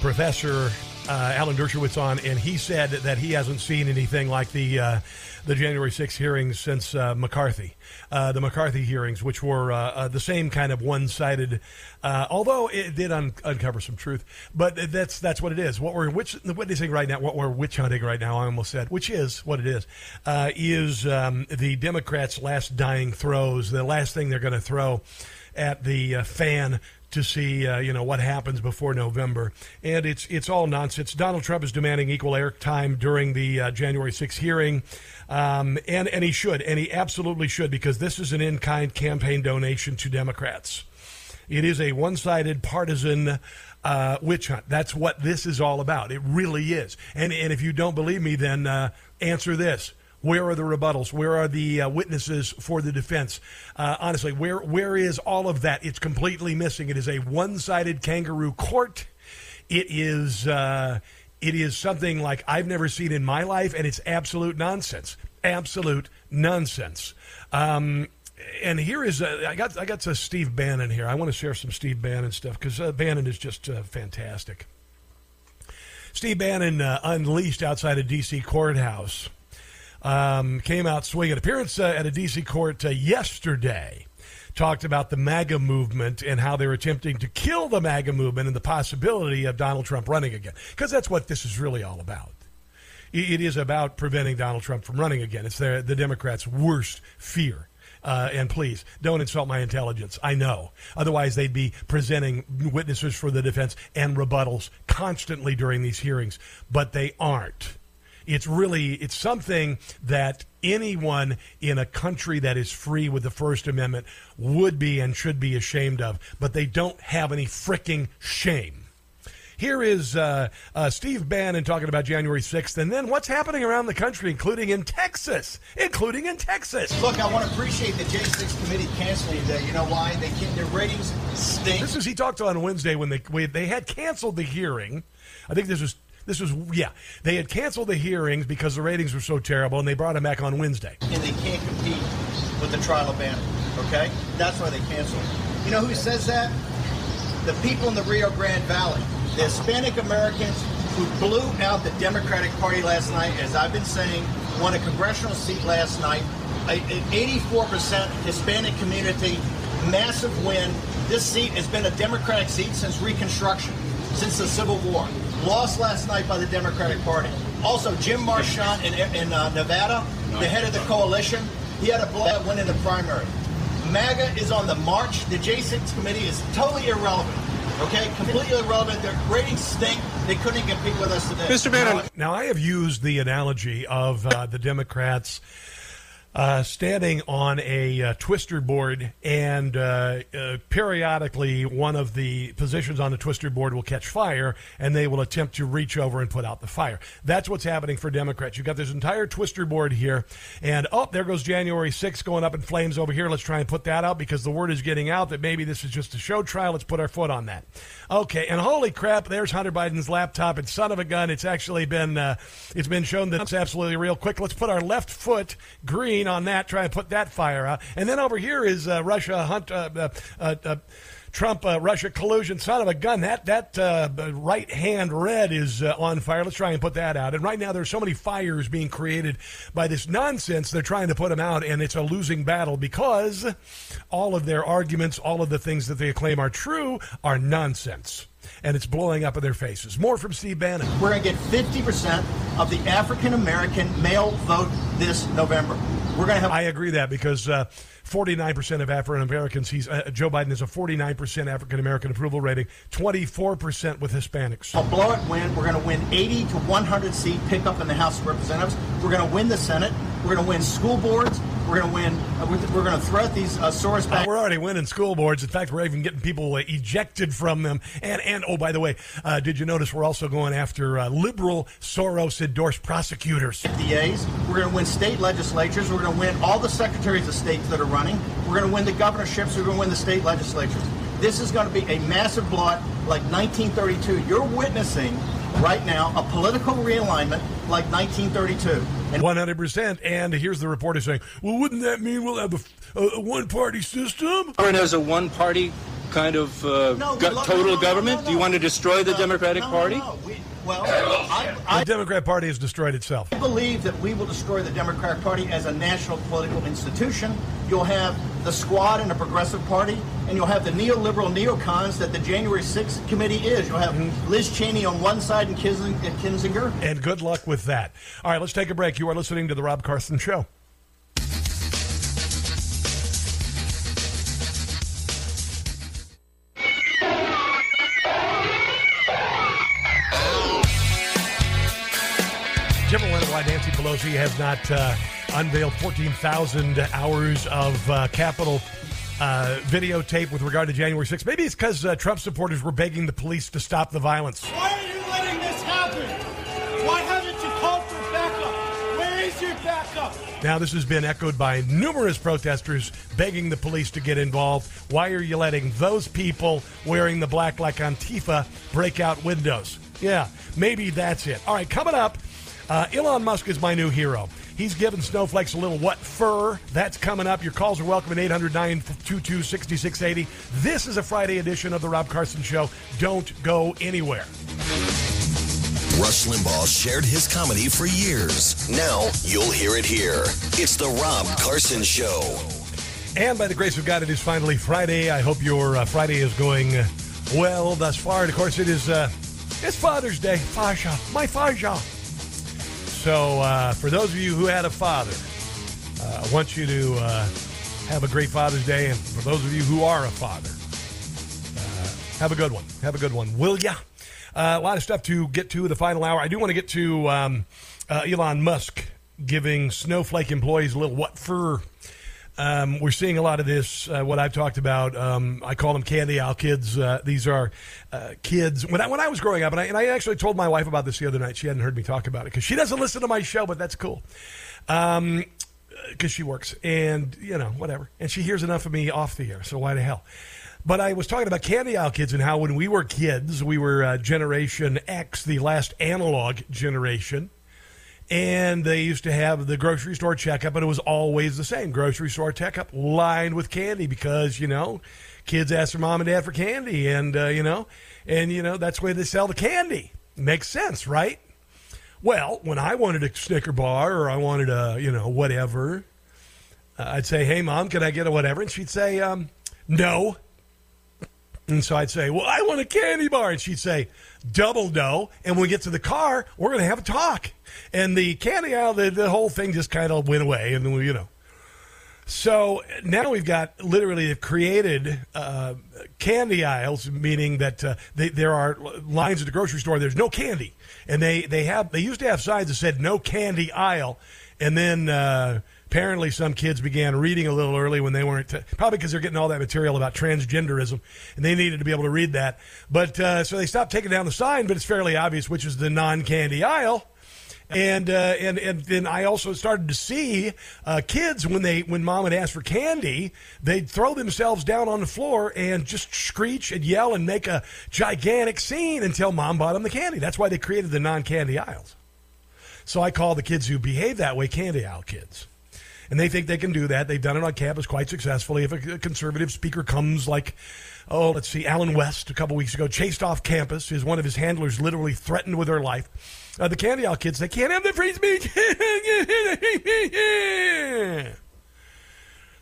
professor Alan Dershowitz on, and he said that he hasn't seen anything like the January 6th hearings since McCarthy. The McCarthy hearings, which were the same kind of one-sided, although it did uncover some truth. But that's what it is. What we're witnessing right now, what we're witch hunting right now, I almost said, which is what it is the Democrats' last dying throws, the last thing they're going to throw at the fan to see, what happens before November. And it's all nonsense. Donald Trump is demanding equal airtime during the January 6th hearing. And he should, and he absolutely should, because this is an in-kind campaign donation to Democrats. It is a one-sided partisan witch hunt. That's what this is all about. It really is. And if you don't believe me, then answer this. Where are the rebuttals? Where are the witnesses for the defense? Honestly, where is all of that? It's completely missing. It is a one-sided kangaroo court. It is something like I've never seen in my life, and it's absolute nonsense. Absolute nonsense. And here is I got to Steve Bannon here. I want to share some Steve Bannon stuff because Bannon is just fantastic. Steve Bannon unleashed outside a D.C. courthouse. Came out swinging. Appearance at a D.C. court yesterday talked about the MAGA movement and how they're attempting to kill the MAGA movement and the possibility of Donald Trump running again, because that's what this is really all about. It is about preventing Donald Trump from running again. It's the Democrats' worst fear. And please, don't insult my intelligence. I know. Otherwise, they'd be presenting witnesses for the defense and rebuttals constantly during these hearings, but they aren't. It's something that anyone in a country that is free with the First Amendment would be and should be ashamed of, but they don't have any fricking shame. Here is Steve Bannon talking about January 6th, and then what's happening around the country, including in Texas. Look, I want to appreciate the J6 committee canceling today. You know why? Their ratings stink. This is he talked on Wednesday when they had canceled the hearing. I think this was they had canceled the hearings because the ratings were so terrible, and they brought them back on Wednesday. And they can't compete with the trial of Bannon, okay? That's why they canceled. You know who says that? The people in the Rio Grande Valley, the Hispanic Americans who blew out the Democratic Party last night, as I've been saying, won a congressional seat last night, an 84% Hispanic community, massive win. This seat has been a Democratic seat since Reconstruction, since the Civil War. Lost last night by the Democratic Party. Also, Jim Marchant in Nevada, the head of the coalition, he had a blowout win in the primary. MAGA is on the march. The J6 committee is totally irrelevant. Okay, completely irrelevant. Their ratings stink. They couldn't compete with us today. Mr. Bannon. Now, I have used the analogy of the Democrats standing on a twister board, and periodically one of the positions on the twister board will catch fire, and they will attempt to reach over and put out the fire. That's what's happening for Democrats. You've got this entire twister board here, and there goes January 6th going up in flames over here. Let's try and put that out because the word is getting out that maybe this is just a show trial. Let's put our foot on that. Okay, and holy crap, there's Hunter Biden's laptop, and son of a gun, it's actually been it's been shown that it's absolutely real. Quick, let's put our left foot green on that, try and put that fire out. And then over here is Trump-Russia collusion, son of a gun. That right hand red is on fire. Let's try and put that out. And right now there's so many fires being created by this nonsense. They're trying to put them out, and it's a losing battle because all of their arguments, all of the things that they claim are true are nonsense. And it's blowing up in their faces. More from Steve Bannon. We're going to get 50% of the African-American male vote this November. I agree that because 49% of African-Americans, Joe Biden is a 49% African-American approval rating, 24% with Hispanics. A blowout win. We're going to win 80 to 100 seat pickup in the House of Representatives. We're going to win the Senate. We're going to win school boards. We're going to win. We're going to throw these Soros back. We're already winning school boards. In fact, we're even getting people ejected from them. And oh, by the way, did you notice we're also going after liberal Soros-endorsed prosecutors? DAs. We're going to win state legislatures. We're going to win all the secretaries of state that are running. We're going to win the governorships. We're going to win the state legislatures. This is going to be a massive blowout like 1932. You're witnessing right now a political realignment like 1932. 100%. And here's the reporter saying, well, wouldn't that mean we'll have a one-party system? Or it has a one-party kind of total government? No. Do you want to destroy the Democratic Party? No. Well, the Democrat Party has destroyed itself. I believe that we will destroy the Democrat Party as a national political institution. You'll have the squad in the Progressive Party, and you'll have the neoliberal neocons that the January 6th committee is. You'll have Liz Cheney on one side and Kinzinger. And good luck with that. All right, let's take a break. You are listening to The Rob Carson Show. Jim O'Hanley, why Nancy Pelosi has not unveiled 14,000 hours of Capitol videotape with regard to January 6th. Maybe it's because Trump supporters were begging the police to stop the violence. Why are you letting this happen? Why haven't you called for backup? Where is your backup? Now, this has been echoed by numerous protesters begging the police to get involved. Why are you letting those people wearing the black like Antifa break out windows? Yeah, maybe that's it. All right, coming up. Elon Musk is my new hero. He's given snowflakes a little what fur. That's coming up. Your calls are welcome at 800-922-6680. This is a Friday edition of The Rob Carson Show. Don't go anywhere. Rush Limbaugh shared his comedy for years. Now you'll hear it here. It's The Rob Carson Show. And by the grace of God, it is finally Friday. I hope your Friday is going well thus far. And, of course, it is it's Father's Day. Fasha. My Fasha. So for those of you who had a father, I want you to have a great Father's Day. And for those of you who are a father, have a good one. Have a good one, will ya? A lot of stuff to get to the final hour. I do want to get to Elon Musk giving snowflake employees a little what for. We're seeing a lot of this, what I've talked about. I call them candy owl kids. These are... kids, when I was growing up, and I actually told my wife about this the other night. She hadn't heard me talk about it because she doesn't listen to my show, but that's cool because she works and, you know, whatever. And she hears enough of me off the air, so why the hell? But I was talking about candy aisle kids and how when we were kids, we were Generation X, the last analog generation. And they used to have the grocery store checkup, and it was always the same. Grocery store checkup lined with candy because, you know, kids ask their mom and dad for candy, and, you know, that's where they sell the candy. Makes sense, right? Well, when I wanted a Snicker bar or I wanted a, you know, whatever, I'd say, hey, Mom, can I get a whatever? And she'd say, no. And so I'd say, well, I want a candy bar. And she'd say, double no. And when we get to the car, we're going to have a talk. And the candy aisle, the whole thing just kind of went away. And then we, you know. So now we've got literally created candy aisles, meaning that there are lines at the grocery store. There's no candy. And they used to have signs that said no candy aisle. And then apparently some kids began reading a little early when they weren't, probably because they're getting all that material about transgenderism, and they needed to be able to read that. But so they stopped taking down the sign, but it's fairly obvious, which is the non-candy aisle. And then I also started to see kids when mom would ask for candy, they'd throw themselves down on the floor and just screech and yell and make a gigantic scene until mom bought them the candy. That's why they created the non-candy aisles. So I call the kids who behave that way candy aisle kids. And they think they can do that. They've done it on campus quite successfully. If a conservative speaker comes like, oh, let's see, Alan West a couple weeks ago, chased off campus. His one of his handlers literally threatened with her life. The candy aisle kids, they can't have the free speech.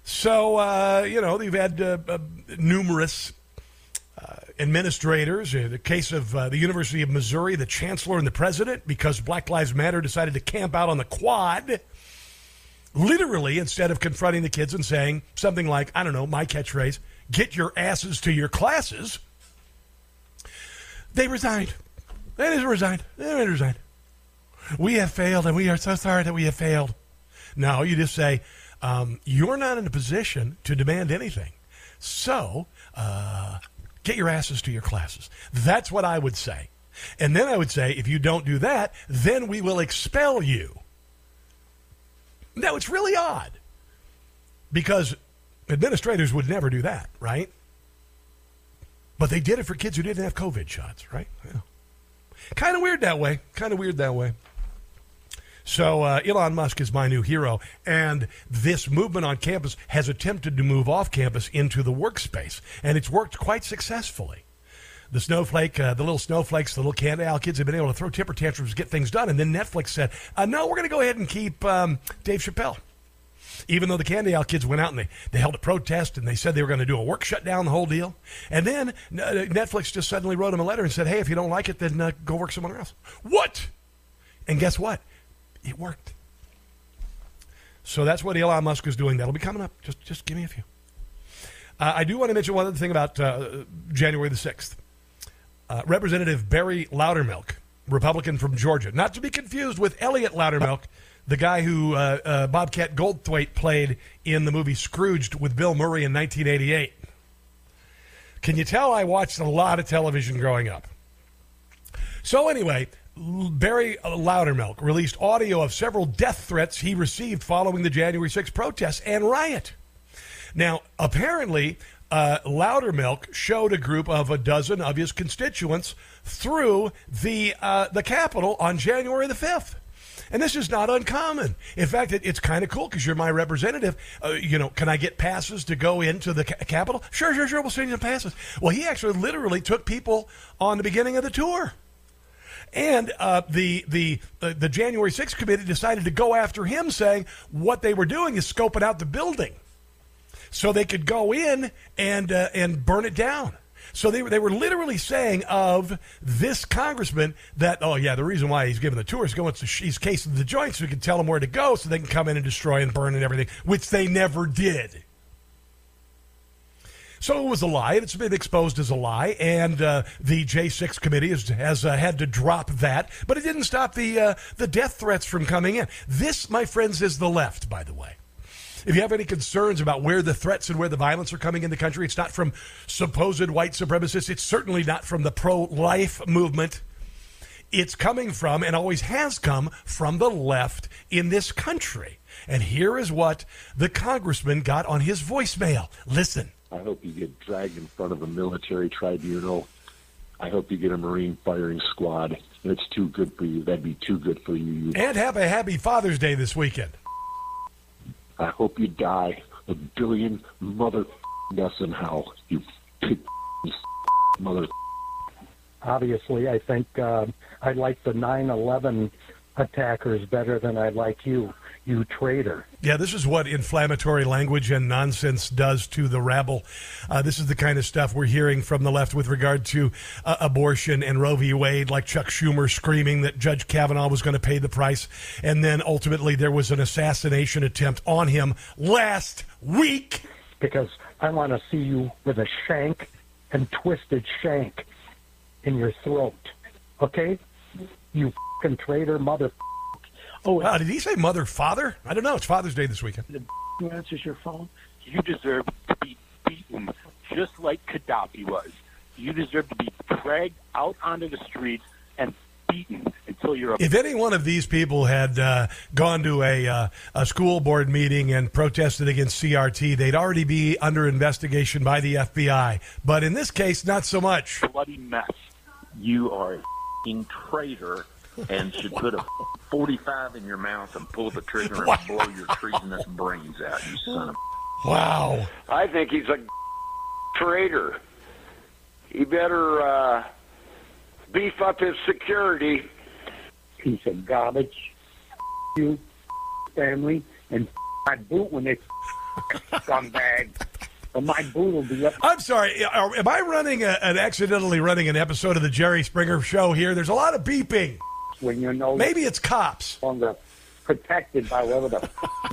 So, you know, you've had numerous administrators. In the case of the University of Missouri, the chancellor and the president, because Black Lives Matter decided to camp out on the quad, literally, instead of confronting the kids and saying something like, I don't know, my catchphrase, get your asses to your classes, they resigned. They resigned. We have failed, and we are so sorry that we have failed. No, you just say, you're not in a position to demand anything. So get your asses to your classes. That's what I would say. And then I would say, if you don't do that, then we will expel you. Now, it's really odd because administrators would never do that, right? But they did it for kids who didn't have COVID shots, right? Yeah. Kind of weird that way. So Elon Musk is my new hero. And this movement on campus has attempted to move off campus into the workspace. And it's worked quite successfully. the snowflake, the little snowflakes, the little Canada kids have been able to throw temper tantrums to get things done. And then Netflix said, no, we're going to go ahead and keep Dave Chappelle. Even though the Canada kids went out and they held a protest and they said they were going to do a work shutdown, the whole deal. And then Netflix just suddenly wrote them a letter and said, hey, if you don't like it, then go work somewhere else. What? And guess what? It worked. So that's what Elon Musk is doing. That'll be coming up. Just give me a few. I do want to mention one other thing about January the 6th. Representative Barry Loudermilk, Republican from Georgia, not to be confused with Elliot Loudermilk, the guy who Bobcat Goldthwait played in the movie Scrooged with Bill Murray in 1988. Can you tell I watched a lot of television growing up? So anyway, Barry Loudermilk released audio of several death threats he received following the January 6th protests and riot. Now, apparently, Loudermilk showed a group of a dozen of his constituents through the Capitol on January the 5th. And this is not uncommon. In fact, it's kind of cool because you're my representative. Can I get passes to go into the Capitol? Sure. We'll send you passes. Well, he actually literally took people on the beginning of the tour. And the January 6th committee decided to go after him, saying what they were doing is scoping out the building so they could go in and burn it down. So they were literally saying of this congressman that, oh, yeah, the reason why he's giving the tour is he's casing the joint so we can tell him where to go so they can come in and destroy and burn and everything, which they never did. So it was a lie, and it's been exposed as a lie, and the J6 committee has had to drop that, but it didn't stop the death threats from coming in. This, my friends, is the left, by the way. If you have any concerns about where the threats and where the violence are coming in the country, it's not from supposed white supremacists. It's certainly not from the pro-life movement. It's coming from and always has come from the left in this country. And here is what the congressman got on his voicemail. Listen. I hope you get dragged in front of a military tribunal. I hope you get a Marine firing squad. It's too good for you. That'd be too good for you. And have a happy Father's Day this weekend. I hope you die a billion mother f***ing in hell, you pig mother. Obviously, I think I like the 9/11 attackers better than I like you traitor. Yeah, this is what inflammatory language and nonsense does to the rabble. This is the kind of stuff we're hearing from the left with regard to abortion and Roe v. Wade, like Chuck Schumer screaming that Judge Kavanaugh was going to pay the price. And then ultimately there was an assassination attempt on him last week. Because I want to see you with a shank and twisted shank in your throat. Okay? You f***ing traitor mother. Oh, wow, did he say mother, father? I don't know. It's Father's Day this weekend. Who answers your phone? You deserve to be beaten just like Gaddafi was. You deserve to be dragged out onto the streets and beaten until you're... If any one of these people had gone to a school board meeting and protested against CRT, they'd already be under investigation by the FBI. But in this case, not so much. Bloody mess. You are a f***ing traitor. And should put a 45 in your mouth and pull the trigger and blow your treasonous brains out, you son of a... Wow. I think he's a traitor. He better beef up his security. Piece of garbage. You, family, and my boot when they scumbag. My boot will be up. I'm sorry. Am I running accidentally running an episode of the Jerry Springer Show here? There's a lot of beeping. When you know, maybe it's cops. On the protected by whoever the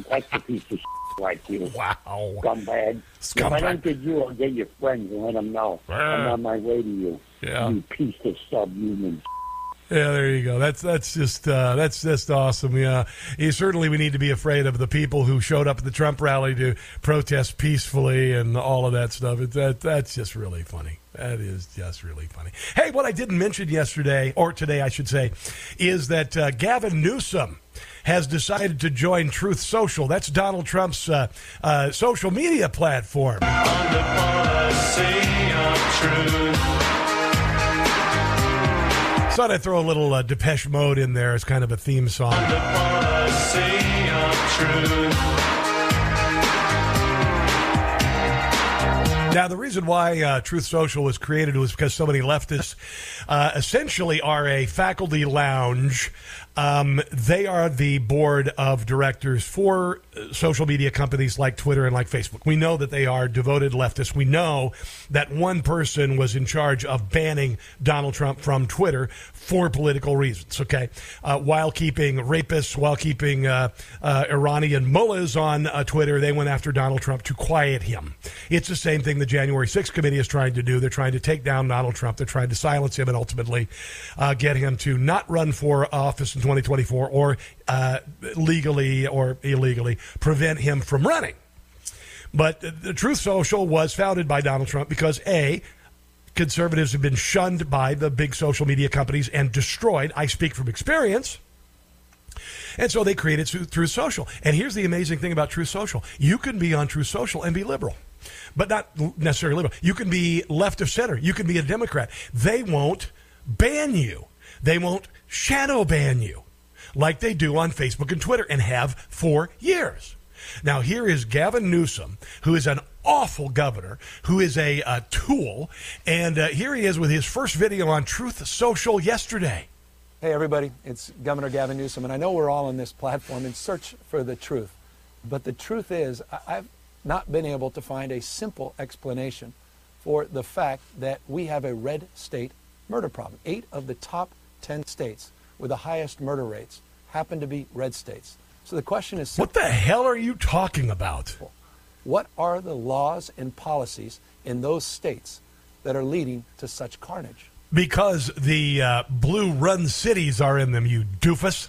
that's a piece of like you. Wow, scumbag. If I don't get you, I'll get your friends and let them know I'm on my way to you. Yeah, you piece of subhuman. Yeah, there you go. That's just awesome. Yeah, certainly we need to be afraid of the people who showed up at the Trump rally to protest peacefully and all of that stuff. That's just really funny. That is just really funny. Hey, what I didn't mention yesterday, or today I should say, is that Gavin Newsom has decided to join Truth Social. That's Donald Trump's social media platform. On the policy of truth. So I thought I'd throw a little Depeche Mode in there as kind of a theme song. The policy of truth. Now, the reason why Truth Social was created was because so many leftists essentially are a faculty lounge. They are the board of directors for social media companies like Twitter and like Facebook. We know that they are devoted leftists. We know that one person was in charge of banning Donald Trump from Twitter for political reasons, okay, while keeping rapists, while keeping Iranian mullahs on Twitter. They went after Donald Trump to quiet him. It's the same thing the January 6th committee is trying to do. They're trying to take down Donald Trump. They're trying to silence him and ultimately get him to not run for office in 2024 or legally or illegally prevent him from running. But the Truth Social was founded by Donald Trump because, A, conservatives have been shunned by the big social media companies and destroyed. I speak from experience. And so they created Truth Social. And here's the amazing thing about Truth Social. You can be on Truth Social and be liberal, but not necessarily liberal. You can be left of center. You can be a Democrat. They won't ban you. They won't shadow ban you like they do on Facebook and Twitter and have for years. Now, here is Gavin Newsom, who is an awful governor, who is a tool. And here he is with his first video on Truth Social yesterday. Hey, everybody, it's Governor Gavin Newsom, and I know we're all on this platform in search for the truth. But the truth is, I've not been able to find a simple explanation for the fact that we have a red state murder problem. 8 of the top 10 states with the highest murder rates happen to be red states. So the question is, what the hell are you talking about? What are the laws and policies in those states that are leading to such carnage? Because the blue run cities are in them, you doofus.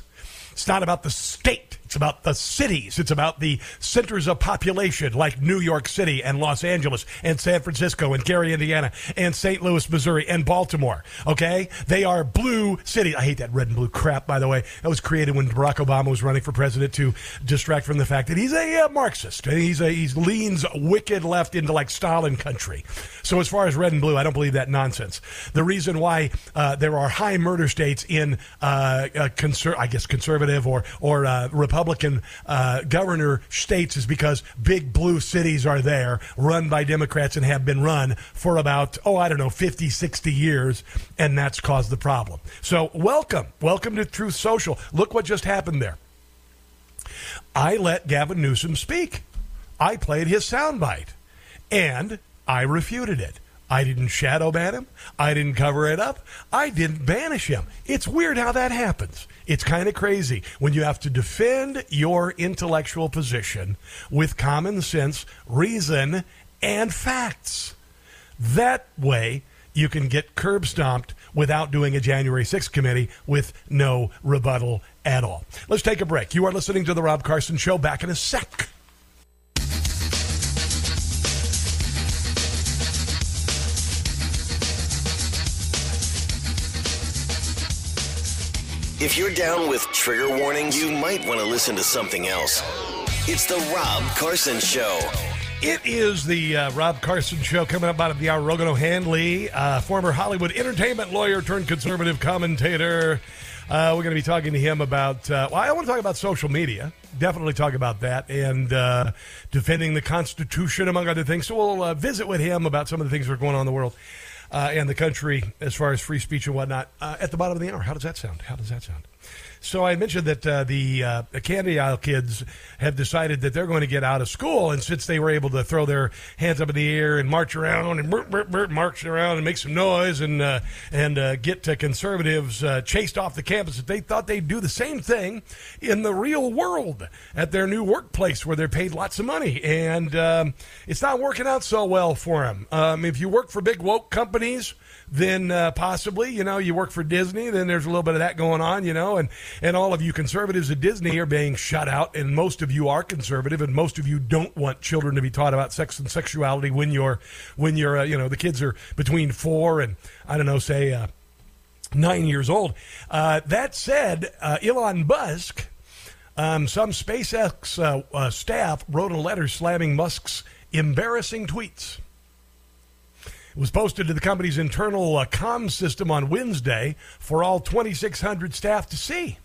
It's not about the state. It's about the cities. It's about the centers of population like New York City and Los Angeles and San Francisco and Gary, Indiana and St. Louis, Missouri and Baltimore. Okay? They are blue cities. I hate that red and blue crap, by the way. That was created when Barack Obama was running for president to distract from the fact that he's a Marxist. He leans wicked left into like Stalin country. So as far as red and blue, I don't believe that nonsense. The reason why there are high murder states in, conservative or Republican governor states is because big blue cities are there, run by Democrats and have been run for about, 50, 60 years, and that's caused the problem. So welcome to Truth Social. Look what just happened there. I let Gavin Newsom speak. I played his soundbite, and I refuted it. I didn't shadow ban him. I didn't cover it up. I didn't banish him. It's weird how that happens. It's kind of crazy when you have to defend your intellectual position with common sense, reason, and facts. That way, you can get curb stomped without doing a January 6th committee with no rebuttal at all. Let's take a break. You are listening to The Rob Carson Show. Back in a sec. If you're down with trigger warnings, you might want to listen to something else. It's the Rob Carson Show. It is the Rob Carson Show. Coming up out of the hour, Rogan O'Handley, former Hollywood entertainment lawyer turned conservative commentator. We're going to be talking to him about, I want to talk about social media. Definitely talk about that and defending the Constitution, among other things. So we'll visit with him about some of the things that are going on in the world. And the country as far as free speech and whatnot at the bottom of the hour. How does that sound? So I mentioned that the candy aisle kids have decided that they're going to get out of school. And since they were able to throw their hands up in the air and march around and march around and make some noise and get conservatives chased off the campus, that they thought they'd do the same thing in the real world at their new workplace where they're paid lots of money. And it's not working out so well for them. If you work for big woke companies, then possibly, you work for Disney, then there's a little bit of that going on, and all of you conservatives at Disney are being shut out, and most of you are conservative, and most of you don't want children to be taught about sex and sexuality when the kids are between 4 and, 9 years old. That said, Elon Musk, some SpaceX staff wrote a letter slamming Musk's embarrassing tweets. It was posted to the company's internal comm system on Wednesday for all 2,600 staff to see.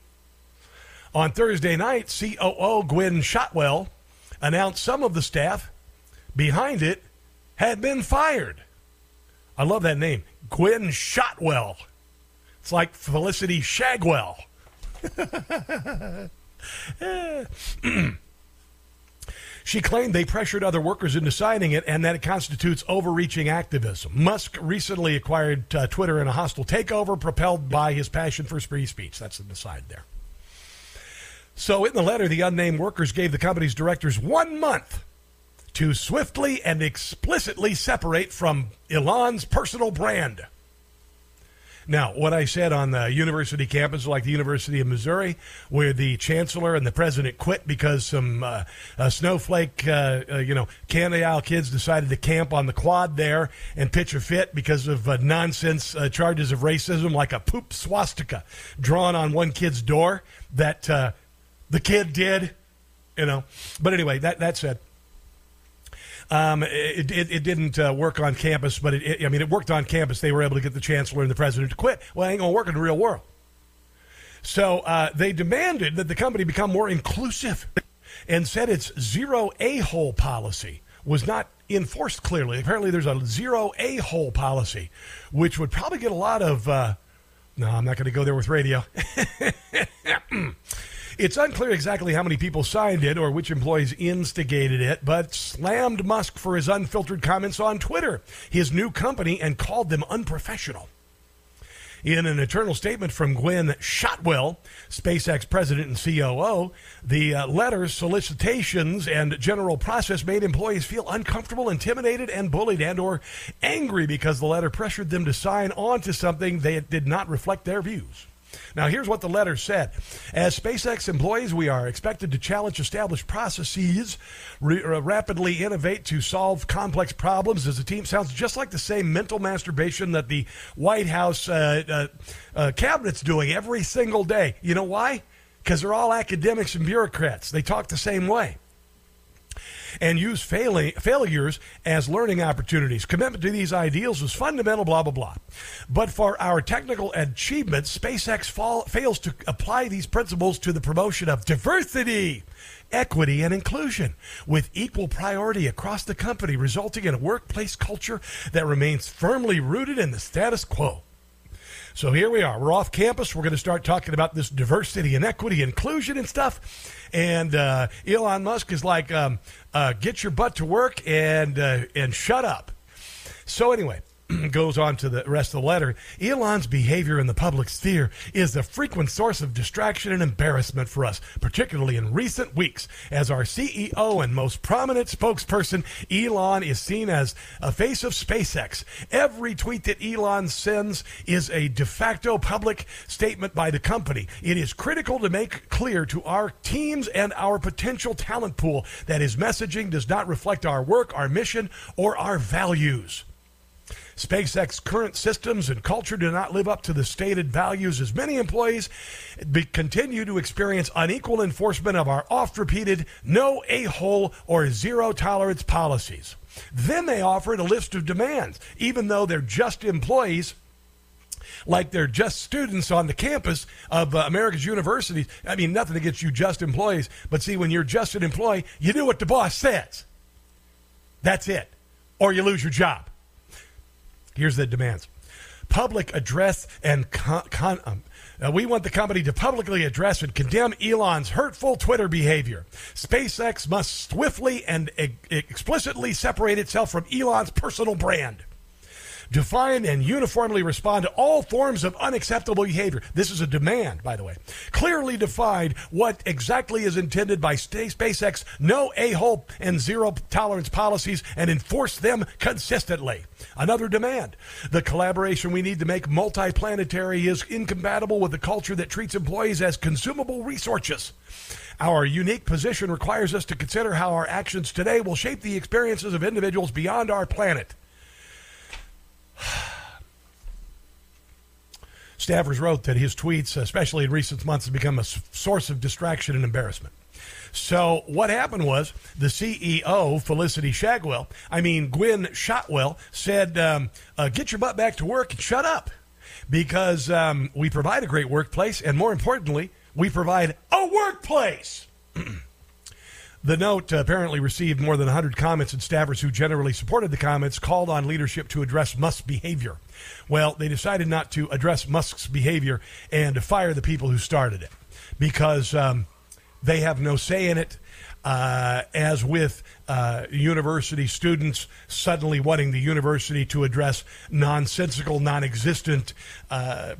On Thursday night, COO Gwen Shotwell announced some of the staff behind it had been fired. I love that name. Gwen Shotwell. It's like Felicity Shagwell. She claimed they pressured other workers into signing it and that it constitutes overreaching activism. Musk recently acquired Twitter in a hostile takeover propelled by his passion for free speech. That's in the side there. So in the letter, the unnamed workers gave the company's directors 1 month to swiftly and explicitly separate from Elon's personal brand. Now, what I said on the university campus, like the University of Missouri, where the chancellor and the president quit because some snowflake, Candy Isle kids decided to camp on the quad there and pitch a fit because of nonsense charges of racism, like a poop swastika drawn on one kid's door that the kid did, you know. But anyway, that said. It didn't work on campus, but it worked on campus. They were able to get the chancellor and the president to quit. Well, it ain't going to work in the real world. So they demanded that the company become more inclusive and said its zero a-hole policy was not enforced clearly. Apparently, there's a zero a-hole policy, which would probably get a lot of... No, I'm not going to go there with radio. It's unclear exactly how many people signed it or which employees instigated it, but slammed Musk for his unfiltered comments on Twitter, his new company, and called them unprofessional. In an internal statement from Gwen Shotwell, SpaceX president and COO, the letters, solicitations, and general process made employees feel uncomfortable, intimidated, and bullied and or angry because the letter pressured them to sign on to something that did not reflect their views. Now, here's what the letter said. As SpaceX employees, we are expected to challenge established processes, rapidly innovate to solve complex problems as a team. Sounds just like the same mental masturbation that the White House cabinet's doing every single day. You know why? Because they're all academics and bureaucrats. They talk the same way. And use failures as learning opportunities. Commitment to these ideals is fundamental, blah, blah, blah. But for our technical achievements, SpaceX fails to apply these principles to the promotion of diversity, equity, and inclusion with equal priority across the company, resulting in a workplace culture that remains firmly rooted in the status quo. So here we are. We're off campus. We're going to start talking about this diversity and equity, inclusion and stuff. And Elon Musk is like, get your butt to work and shut up. So anyway, goes on to the rest of the letter. Elon's behavior in the public sphere is a frequent source of distraction and embarrassment for us, particularly in recent weeks. As our CEO and most prominent spokesperson, Elon is seen as a face of SpaceX. Every tweet that Elon sends is a de facto public statement by the company. It is critical to make clear to our teams and our potential talent pool that his messaging does not reflect our work, our mission, or our values. SpaceX's current systems and culture do not live up to the stated values as many employees continue to experience unequal enforcement of our oft-repeated no a-hole or zero-tolerance policies. Then they offered a list of demands, even though they're just employees, like they're just students on the campus of America's universities. I mean, nothing against you just employees, but see, when you're just an employee, you do what the boss says. That's it. Or you lose your job. Here's the demands. Public address and we want the company to publicly address and condemn Elon's hurtful Twitter behavior. SpaceX must swiftly and explicitly separate itself from Elon's personal brand. Define and uniformly respond to all forms of unacceptable behavior. This is a demand, by the way. Clearly define what exactly is intended by SpaceX, no a-hole and zero tolerance policies, and enforce them consistently. Another demand. The collaboration we need to make multi-planetary is incompatible with the culture that treats employees as consumable resources. Our unique position requires us to consider how our actions today will shape the experiences of individuals beyond our planet. Staffers wrote that his tweets, especially in recent months, have become a source of distraction and embarrassment. So what happened was the CEO, Felicity Shagwell, Gwen Shotwell, said, get your butt back to work and shut up because we provide a great workplace and, more importantly, we provide a workplace. The note apparently received more than 100 comments, and staffers who generally supported the comments called on leadership to address Musk's behavior. Well, they decided not to address Musk's behavior and to fire the people who started it because they have no say in it. As with university students suddenly wanting the university to address nonsensical, non-existent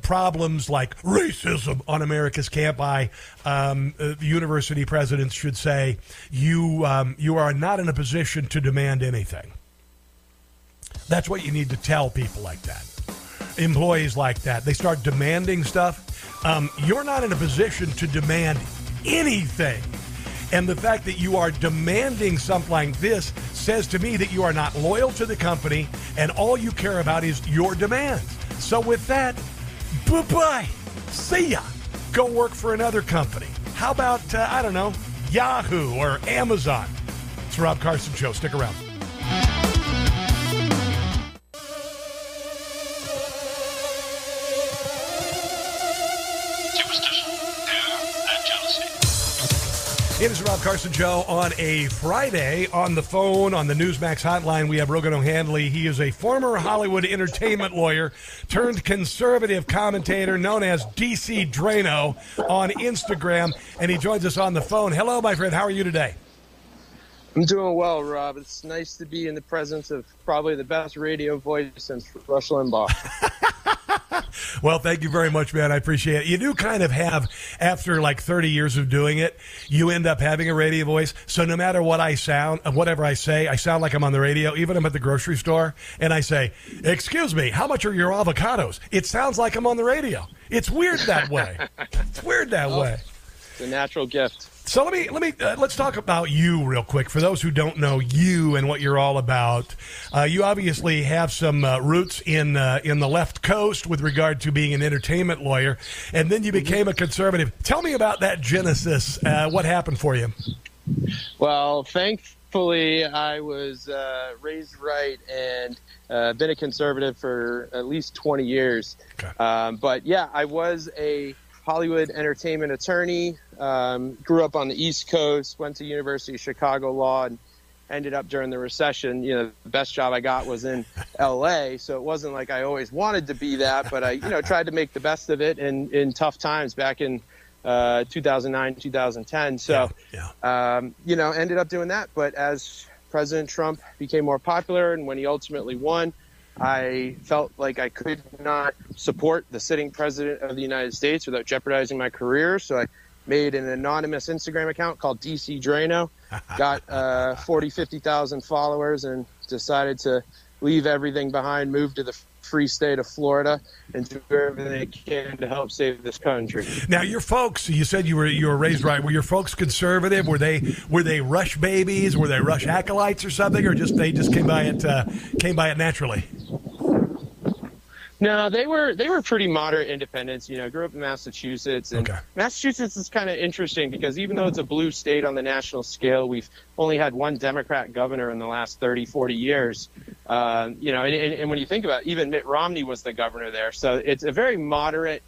problems like racism on America's campi, the university presidents should say, you are not in a position to demand anything. That's what you need to tell people like that. Employees like that. They start demanding stuff. You're not in a position to demand anything. And the fact that you are demanding something like this says to me that you are not loyal to the company and all you care about is your demands. So with that, bye-bye. See ya. Go work for another company. How about, I don't know, Yahoo or Amazon? It's the Rob Carson Show. Stick around. It is the Rob Carson Show on a Friday. On the phone, on the Newsmax hotline, we have Rogan O'Handley. He is a former Hollywood entertainment lawyer turned conservative commentator known as DC Drano on Instagram, and he joins us on the phone. Hello, my friend. How are you today? I'm doing well, Rob. It's nice to be in the presence of probably the best radio voice since Rush Limbaugh. Well, thank you very much, man. I appreciate it. You do kind of have, after like 30 years of doing it, you end up having a radio voice. So no matter what I sound, whatever I say, I sound like I'm on the radio. Even I'm at the grocery store and I say, excuse me, how much are your avocados? It sounds like I'm on the radio. It's weird that way. It's weird that way. It's a natural gift. So let's talk about you real quick. For those who don't know you and what you're all about, you obviously have some roots in the left coast with regard to being an entertainment lawyer, and then you became a conservative. Tell me about that genesis. What happened for you? Well, thankfully, I was raised right and been a conservative for at least 20 years. Okay. But yeah, I was a Hollywood entertainment attorney. Grew up on the East Coast, went to University of Chicago Law, and ended up during the recession. You know, the best job I got was in L.A., so it wasn't like I always wanted to be that, but I, you know, tried to make the best of it in tough times back in 2009, 2010. So, you know, ended up doing that. But as President Trump became more popular and when he ultimately won, I felt like I could not support the sitting president of the United States without jeopardizing my career, so I made an anonymous Instagram account called DC Drano, got 50,000 followers, and decided to leave everything behind, move to the free state of Florida, and do everything they can to help save this country. Now, your folks, you said you were raised right. Were your folks conservative? Were they Rush babies? Were they Rush acolytes or something, or just they just came by it naturally? No, they were pretty moderate independents. You know, grew up in Massachusetts, and Massachusetts is kind of interesting because even though it's a blue state on the national scale, we've only had one Democrat governor in the last 30, 40 years. You know, and when you think about it, even Mitt Romney was the governor there. So it's a very moderate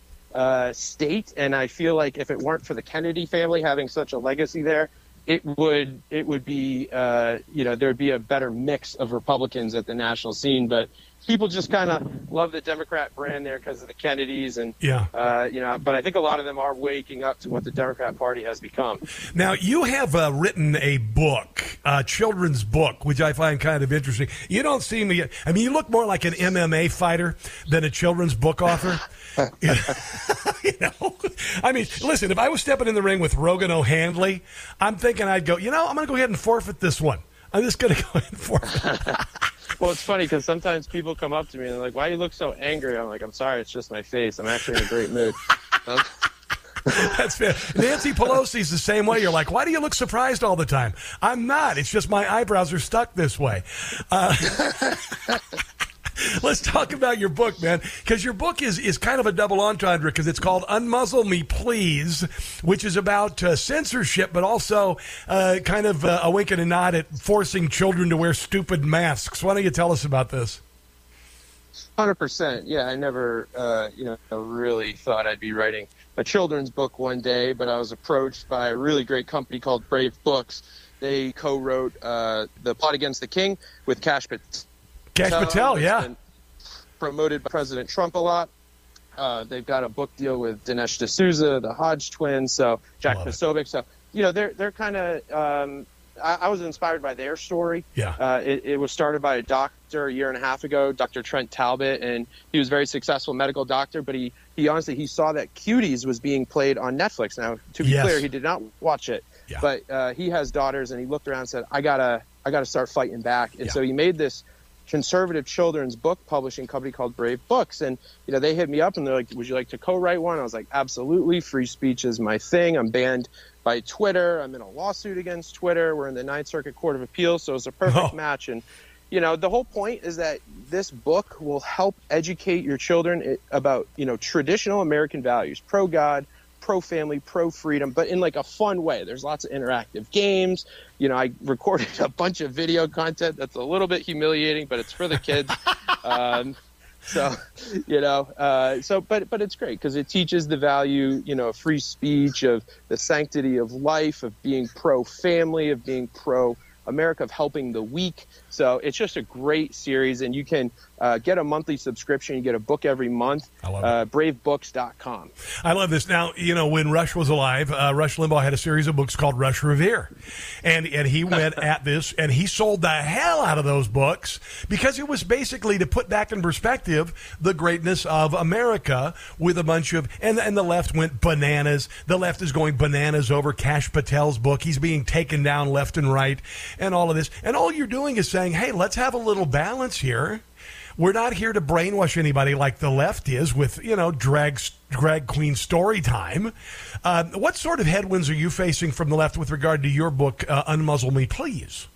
state, and I feel like if it weren't for the Kennedy family having such a legacy there, it would be you know, there'd be a better mix of Republicans at the national scene, but people just kind of love the Democrat brand there because of the Kennedys, and you know. But I think a lot of them are waking up to what the Democrat Party has become. Now, you have written a book, a children's book, which I find kind of interesting. You don't seem to. I mean, you look more like an MMA fighter than a children's book author. You know, I mean, listen. If I was stepping in the ring with Rogan O'Handley, I'm thinking I'd go, you know, I'm going to go ahead and forfeit this one. I'm just going to go ahead and forfeit. Well, it's funny because sometimes people come up to me and they're like, why do you look so angry? I'm like, I'm sorry, it's just my face. I'm actually in a great mood. That's fair. Nancy Pelosi's the same way. You're like, why do you look surprised all the time? I'm not. It's just my eyebrows are stuck this way. Let's talk about your book, man, because your book is kind of a double entendre because it's called Unmuzzle Me, Please, which is about censorship, but also kind of a wink and a nod at forcing children to wear stupid masks. Why don't you tell us about this? 100%. Yeah, I never you know, really thought I'd be writing a children's book one day, but I was approached by a really great company called Brave Books They co-wrote The Plot Against the King with Cash Patel, yeah. Promoted by President Trump a lot. They've got a book deal with Dinesh D'Souza, the Hodge twins, so Jack Posobiec. So, you know, they're kind of I was inspired by their story. Yeah. It was started by a doctor a year and a half ago, Dr. Trent Talbot, and he was a very successful medical doctor, but he honestly, he saw that Cuties was being played on Netflix. Now, to be clear, he did not watch it, but he has daughters, and he looked around and said, I gotta start fighting back. And so he made this conservative children's book publishing company called Brave Books, and you know, they hit me up and they're like, would you like to co-write one? I was like, absolutely, free speech is my thing. I'm banned by Twitter. I'm in a lawsuit against Twitter. We're in the Ninth Circuit Court of Appeals, so it's a perfect match. And you know, the whole point is that this book will help educate your children about, you know, traditional American values, pro-God, pro-family, pro-freedom, but in like a fun way. There's lots of interactive games. You know, I recorded a bunch of video content that's a little bit humiliating, but it's for the kids. So, you know, but it's great because it teaches the value, you know, of free speech, of the sanctity of life, of being pro-family, of being pro-America, of helping the weak. So it's just a great series, and you can get a monthly subscription. You get a book every month. I love it. Bravebooks.com. I love this. Now, you know, when Rush was alive, Rush Limbaugh had a series of books called Rush Revere. And he went at this, and he sold the hell out of those books because it was basically to put back in perspective the greatness of America with a bunch of, and the left went bananas. The left is going bananas over Cash Patel's book. He's being taken down left and right and all of this. And all you're doing is saying, hey, let's have a little balance here. We're not here to brainwash anybody like the left is with, you know, drag queen story time. What sort of headwinds are you facing from the left with regard to your book, Unmuzzle Me, Please?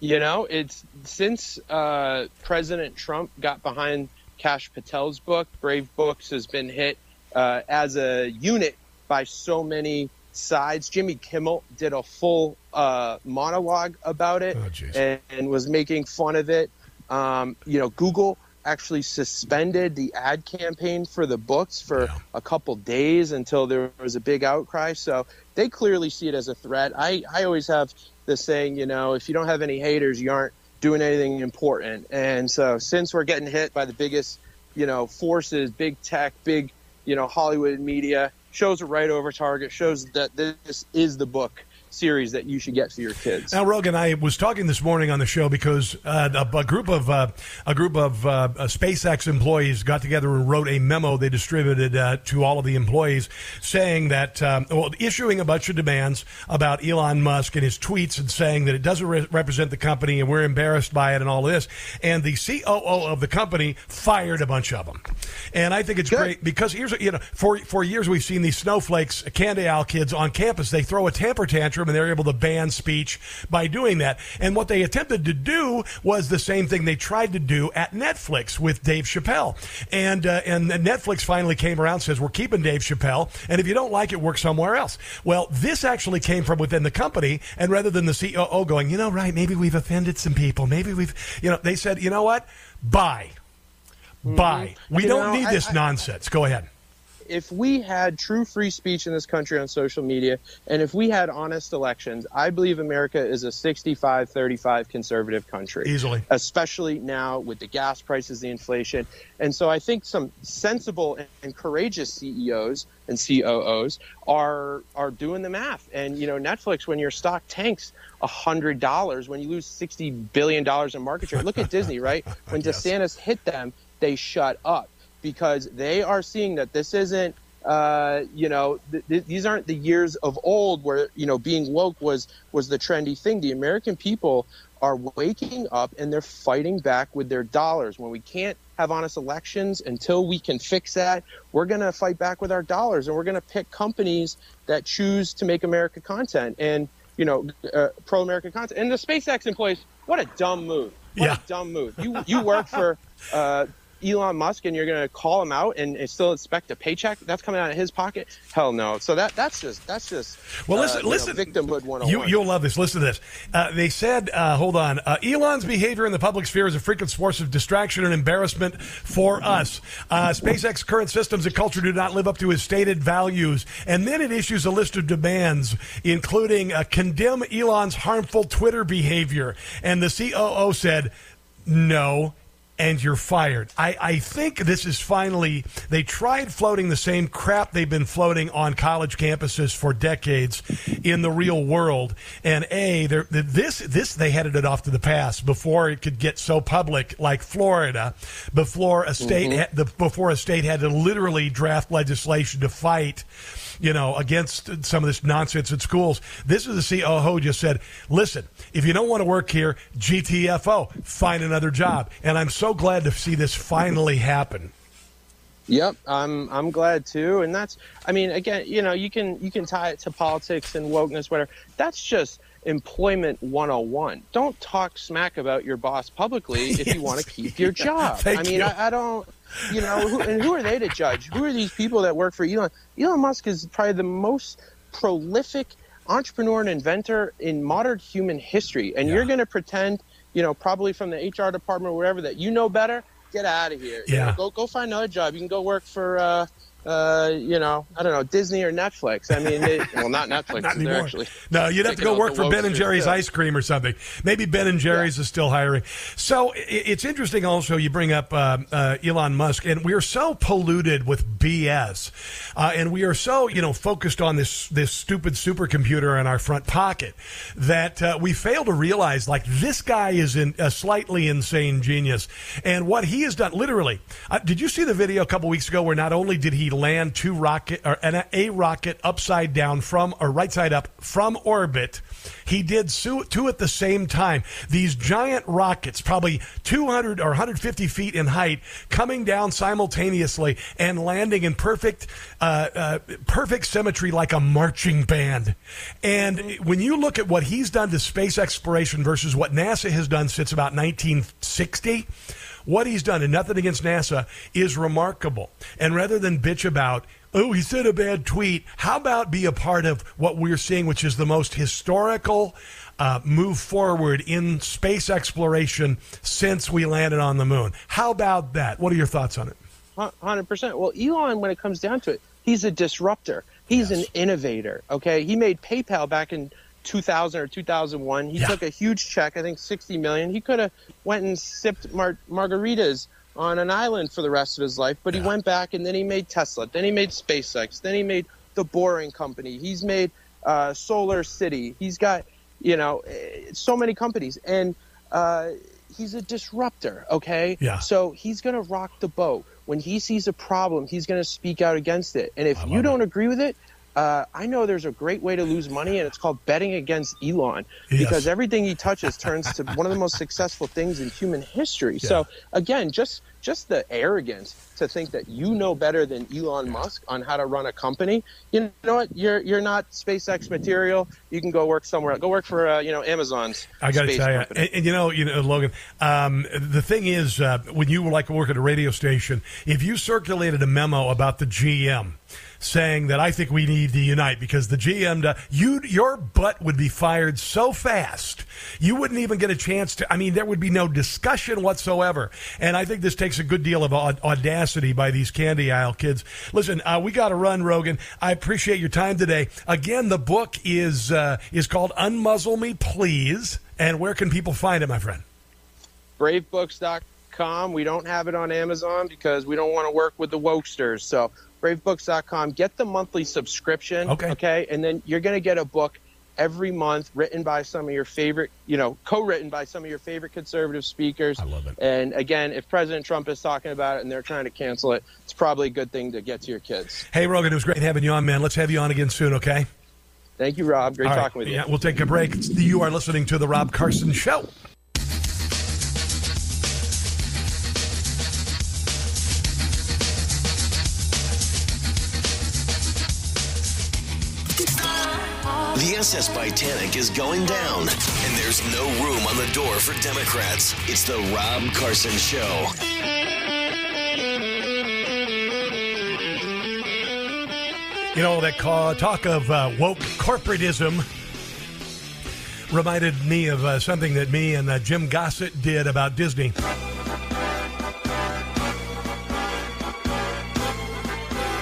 You know, it's since President Trump got behind Cash Patel's book, Brave Books has been hit as a unit by so many sides. Jimmy Kimmel did a full monologue about it and was making fun of it. You know, Google actually suspended the ad campaign for the books for a couple days until there was a big outcry. So they clearly see it as a threat. I always have this saying, you know, if you don't have any haters, you aren't doing anything important. And so since we're getting hit by the biggest, you know, forces, big tech, big, you know, Hollywood media, shows are right over target, shows that this is the book series that you should get for your kids. Now, Rogan, I was talking this morning on the show because a group of SpaceX employees got together and wrote a memo they distributed to all of the employees saying that, issuing a bunch of demands about Elon Musk and his tweets and saying that it doesn't represent the company and we're embarrassed by it and all this. And the COO of the company fired a bunch of them. And I think it's great because here's, you know, for years we've seen these snowflakes, candy owl kids on campus. They throw a temper tantrum and they're able to ban speech by doing that. And what they attempted to do was the same thing they tried to do at Netflix with Dave Chappelle. And Netflix finally came around and says, we're keeping Dave Chappelle, and if you don't like it, work somewhere else. Well, this actually came from within the company, and rather than the COO going, you know, right, maybe we've offended some people. Maybe we've, you know, they said, you know what? Bye. Bye. We don't need this nonsense. Go ahead. If we had true free speech in this country on social media, and if we had honest elections, I believe America is a 65-35 conservative country. Easily. Especially now with the gas prices, the inflation. And so I think some sensible and courageous CEOs and COOs are doing the math. And, you know, Netflix, when your stock tanks $100, when you lose $60 billion in market share, look at Disney, right? When DeSantis hit them, they shut up, because they are seeing that this isn't, you know, these aren't the years of old where, you know, being woke was the trendy thing. The American people are waking up and they're fighting back with their dollars. When we can't have honest elections, until we can fix that, we're going to fight back with our dollars, and we're going to pick companies that choose to make America content and, you know, pro-American content. And the SpaceX employees, what a dumb move. What a dumb move. You work for Elon Musk and you're going to call him out and still expect a paycheck that's coming out of his pocket? Hell no. So that's just well, listen, victimhood 101. You'll love this. Listen to this. They said, hold on, Elon's behavior in the public sphere is a frequent source of distraction and embarrassment for us. SpaceX's current systems and culture do not live up to his stated values. And then it issues a list of demands, including condemn Elon's harmful Twitter behavior. And the COO said, no, and you're fired. I think this is finally, they tried floating the same crap they've been floating on college campuses for decades in the real world. And this they headed it off to the past before it could get so public, like Florida, before a state had to literally draft legislation to fight, you know, against some of this nonsense at schools. This is the COO who just said, listen, if you don't want to work here, GTFO, find another job. And I'm so glad to see this finally happen. Yep, I'm glad too. And that's, I mean, again, you know, you can tie it to politics and wokeness, whatever. That's just employment 101. Don't talk smack about your boss publicly if you want to keep your job. I don't. You know, who are they to judge? Who are these people that work for Elon? Elon Musk is probably the most prolific entrepreneur and inventor in modern human history. And you're going to pretend, you know, probably from the HR department or wherever, that you know better? Get out of here. Yeah. You know, go find another job. You can go work for, you know, I don't know, Disney or Netflix. I mean, well, not Netflix. Not anymore. Actually, no, you'd have to go work for Ben & Jerry's ice cream or something. Maybe Ben & Jerry's is still hiring. So it's interesting also you bring up Elon Musk, and we are so polluted with BS, and we are so, you know, focused on this stupid supercomputer in our front pocket that we fail to realize, like, this guy is a slightly insane genius. And what he has done, literally, did you see the video a couple weeks ago where not only did he land a rocket upside down right side up from orbit? He did two at the same time. These giant rockets, probably 200 or 150 feet in height, coming down simultaneously and landing in perfect symmetry, like a marching band. And when you look at what he's done to space exploration versus what NASA has done since about 1960, what he's done, and nothing against NASA, is remarkable. And rather than bitch about, oh, he said a bad tweet, how about be a part of what we're seeing, which is the most historical move forward in space exploration since we landed on the moon? How about that? What are your thoughts on it? 100%. Well, Elon, when it comes down to it, he's a disruptor. He's an innovator, okay? He made PayPal back in 2000 or 2001. He took a huge check, I think $60 million. He could have went and sipped margaritas on an island for the rest of his life, but he went back, and then he made Tesla, then he made SpaceX, then he made the Boring Company, he's made Solar City, he's got, you know, so many companies, and he's a disruptor, okay? So he's gonna rock the boat. When he sees a problem, he's gonna speak out against it, and if you don't agree with it, I know there's a great way to lose money, and it's called betting against Elon, because everything he touches turns to one of the most successful things in human history. Yeah. So, again, just the arrogance to think that you know better than Elon Musk on how to run a company. You know what? You're not SpaceX material. You can go work somewhere else. Go work for, you know, Amazon's. I got to tell you, and you know, Logan, the thing is, when you work at a radio station, if you circulated a memo about the GM, saying that I think we need to unite because the GM, your butt would be fired so fast. You wouldn't even get a chance to, I mean, there would be no discussion whatsoever. And I think this takes a good deal of audacity by these candy aisle kids. Listen, we got to run, Rogan. I appreciate your time today. Again, the book is called Unmuzzle Me, Please. And where can people find it, my friend? BraveBooks.com. We don't have it on Amazon because we don't want to work with the wokesters. So BraveBooks.com. Get the monthly subscription, okay? And then you're going to get a book every month written by some of your favorite, you know, co-written by some of your favorite conservative speakers. I love it. And, again, if President Trump is talking about it and they're trying to cancel it, it's probably a good thing to get to your kids. Hey, Rogan, it was great having you on, man. Let's have you on again soon, okay? Thank you, Rob. Great talking with you. Yeah, we'll take a break. You are listening to The Rob Carson Show. The SS Titanic is going down, and there's no room on the door for Democrats. It's the Rob Carson Show. You know, that talk of woke corporatism reminded me of something that me and Jim Gossett did about Disney.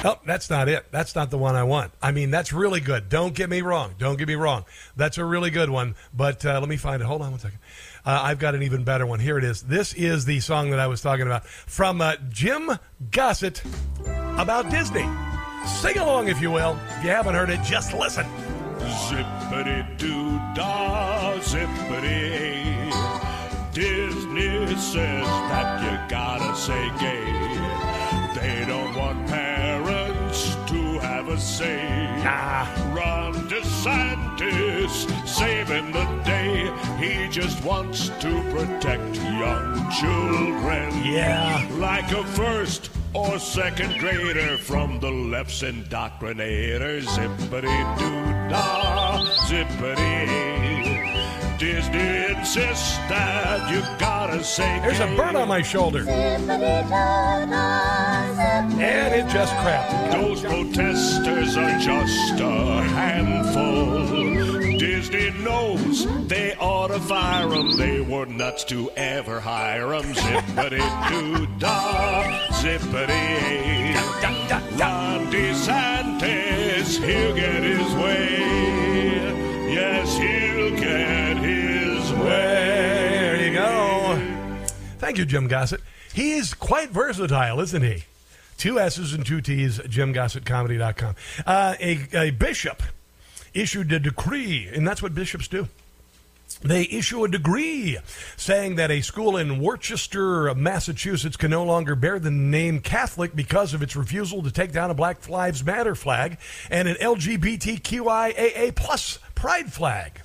Oh, that's not it. That's not the one I want. I mean, that's really good. Don't get me wrong. Don't get me wrong. That's a really good one. But let me find it. Hold on one second. I've got an even better one. Here it is. This is the song that I was talking about from Jim Gossett about Disney. Sing along, if you will. If you haven't heard it, just listen. Zippity-doo-dah, zippity. Disney says that you gotta say gay. They don't want parents to have a say. Nah. Ron DeSantis saving the day. He just wants to protect young children. Yeah. Like a first or second grader from the left's indoctrinator. Zippity-doo-dah, zippity. Disney insists that you gotta say there's gay. A bird on my shoulder. Zippity-doo-dah, zippity. And it just crapped. Those protesters are just a handful. Disney knows they ought to fire them. They were nuts to ever hire them. Zippity-doo-dah, zippity. Ron DeSantis, he'll get his way. Yes, he'll get his way. There you go. Thank you, Jim Gossett. He's quite versatile, isn't he? Two S's and two T's, JimGossettComedy.com. A bishop issued a decree, and that's what bishops do. They issue a decree saying that a school in Worcester, Massachusetts, can no longer bear the name Catholic because of its refusal to take down a Black Lives Matter flag and an LGBTQIAA plus pride flag.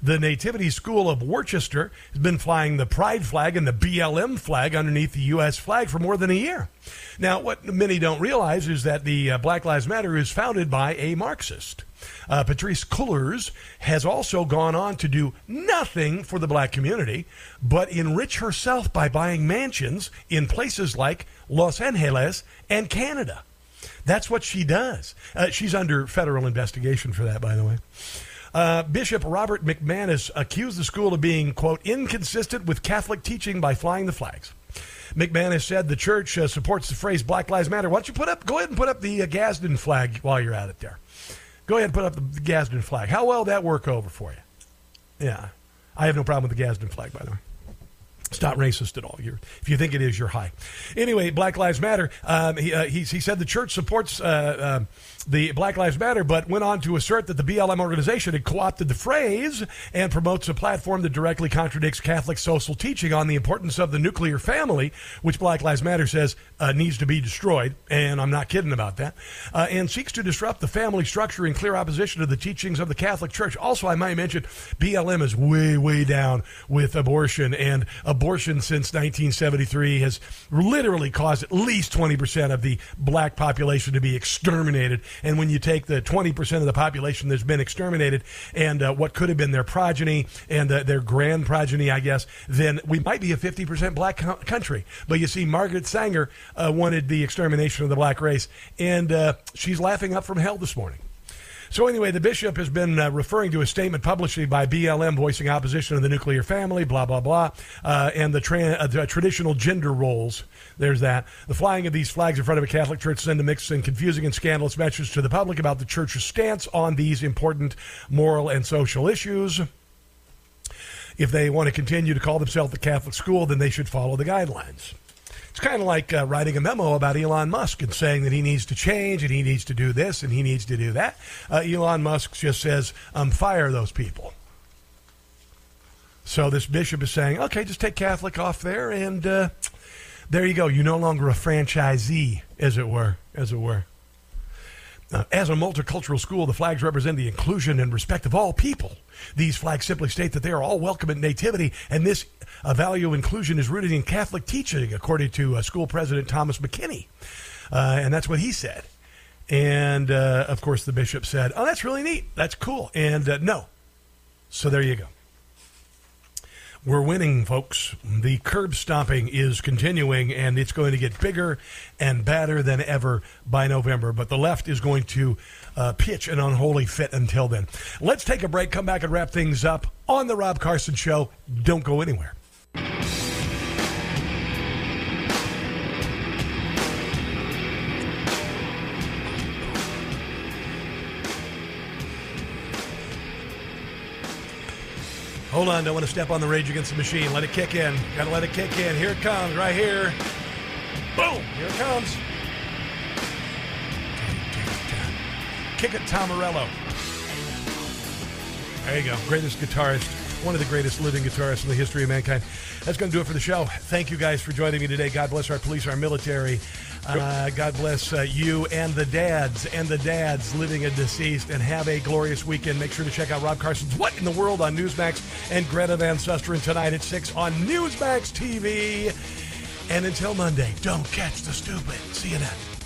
The Nativity School of Worcester has been flying the pride flag and the BLM flag underneath the U.S. flag for more than a year. Now, what many don't realize is that the Black Lives Matter is founded by a Marxist. Patrice Cullors has also gone on to do nothing for the black community, but enrich herself by buying mansions in places like Los Angeles and Canada. That's what she does. She's under federal investigation for that, by the way. Bishop Robert McManus accused the school of being, quote, inconsistent with Catholic teaching by flying the flags. McManus said the church supports the phrase Black Lives Matter. Why don't you go ahead and put up the Gadsden flag while you're at it there. Go ahead and put up the Gadsden flag. How well that work over for you? Yeah. I have no problem with the Gadsden flag, by the way. It's not racist at all. If you think it is, you're high. Anyway, Black Lives Matter. He said the church supports the Black Lives Matter, but went on to assert that the BLM organization had co-opted the phrase and promotes a platform that directly contradicts Catholic social teaching on the importance of the nuclear family, which Black Lives Matter says needs to be destroyed, and I'm not kidding about that, and seeks to disrupt the family structure in clear opposition to the teachings of the Catholic Church. Also, I might mention BLM is way, way down with abortion, and abortion since 1973 has literally caused at least 20% of the black population to be exterminated. And when you take the 20% of the population that's been exterminated and what could have been their progeny and their grand progeny, I guess, then we might be a 50% black country. But you see, Margaret Sanger wanted the extermination of the black race, and she's laughing up from hell this morning. So anyway, the bishop has been referring to a statement published by BLM voicing opposition to the nuclear family, blah, blah, blah, and the traditional gender roles. There's that. The flying of these flags in front of a Catholic church send a mixed and confusing and scandalous message to the public about the church's stance on these important moral and social issues. If they want to continue to call themselves the Catholic school, then they should follow the guidelines. It's kind of like writing a memo about Elon Musk and saying that he needs to change and he needs to do this and he needs to do that. Elon Musk just says, fire those people. So this bishop is saying, okay, just take Catholic off there, and there you go. You're no longer a franchisee, as it were. As a multicultural school, the flags represent the inclusion and respect of all people. These flags simply state that they are all welcome at Nativity, and this value of inclusion is rooted in Catholic teaching, according to school president Thomas McKinney. And that's what he said. And, of course, the bishop said, oh, that's really neat. That's cool. And no. So there you go. We're winning, folks. The curb stomping is continuing, and it's going to get bigger and badder than ever by November. But the left is going to pitch an unholy fit until then. Let's take a break, come back and wrap things up on The Rob Carson Show. Don't go anywhere. Hold on, don't want to step on the Rage Against the Machine. Let it kick in. Got to let it kick in. Here it comes, right here. Boom! Here it comes. Kick it, Tom Morello. There you go. Greatest guitarist. One of the greatest living guitarists in the history of mankind. That's going to do it for the show. Thank you guys for joining me today. God bless our police, our military. God bless you and the dads living and deceased. And have a glorious weekend. Make sure to check out Rob Carson's What in the World on Newsmax and Greta Van Susteren tonight at 6 on Newsmax TV. And until Monday, don't catch the stupid. See you then.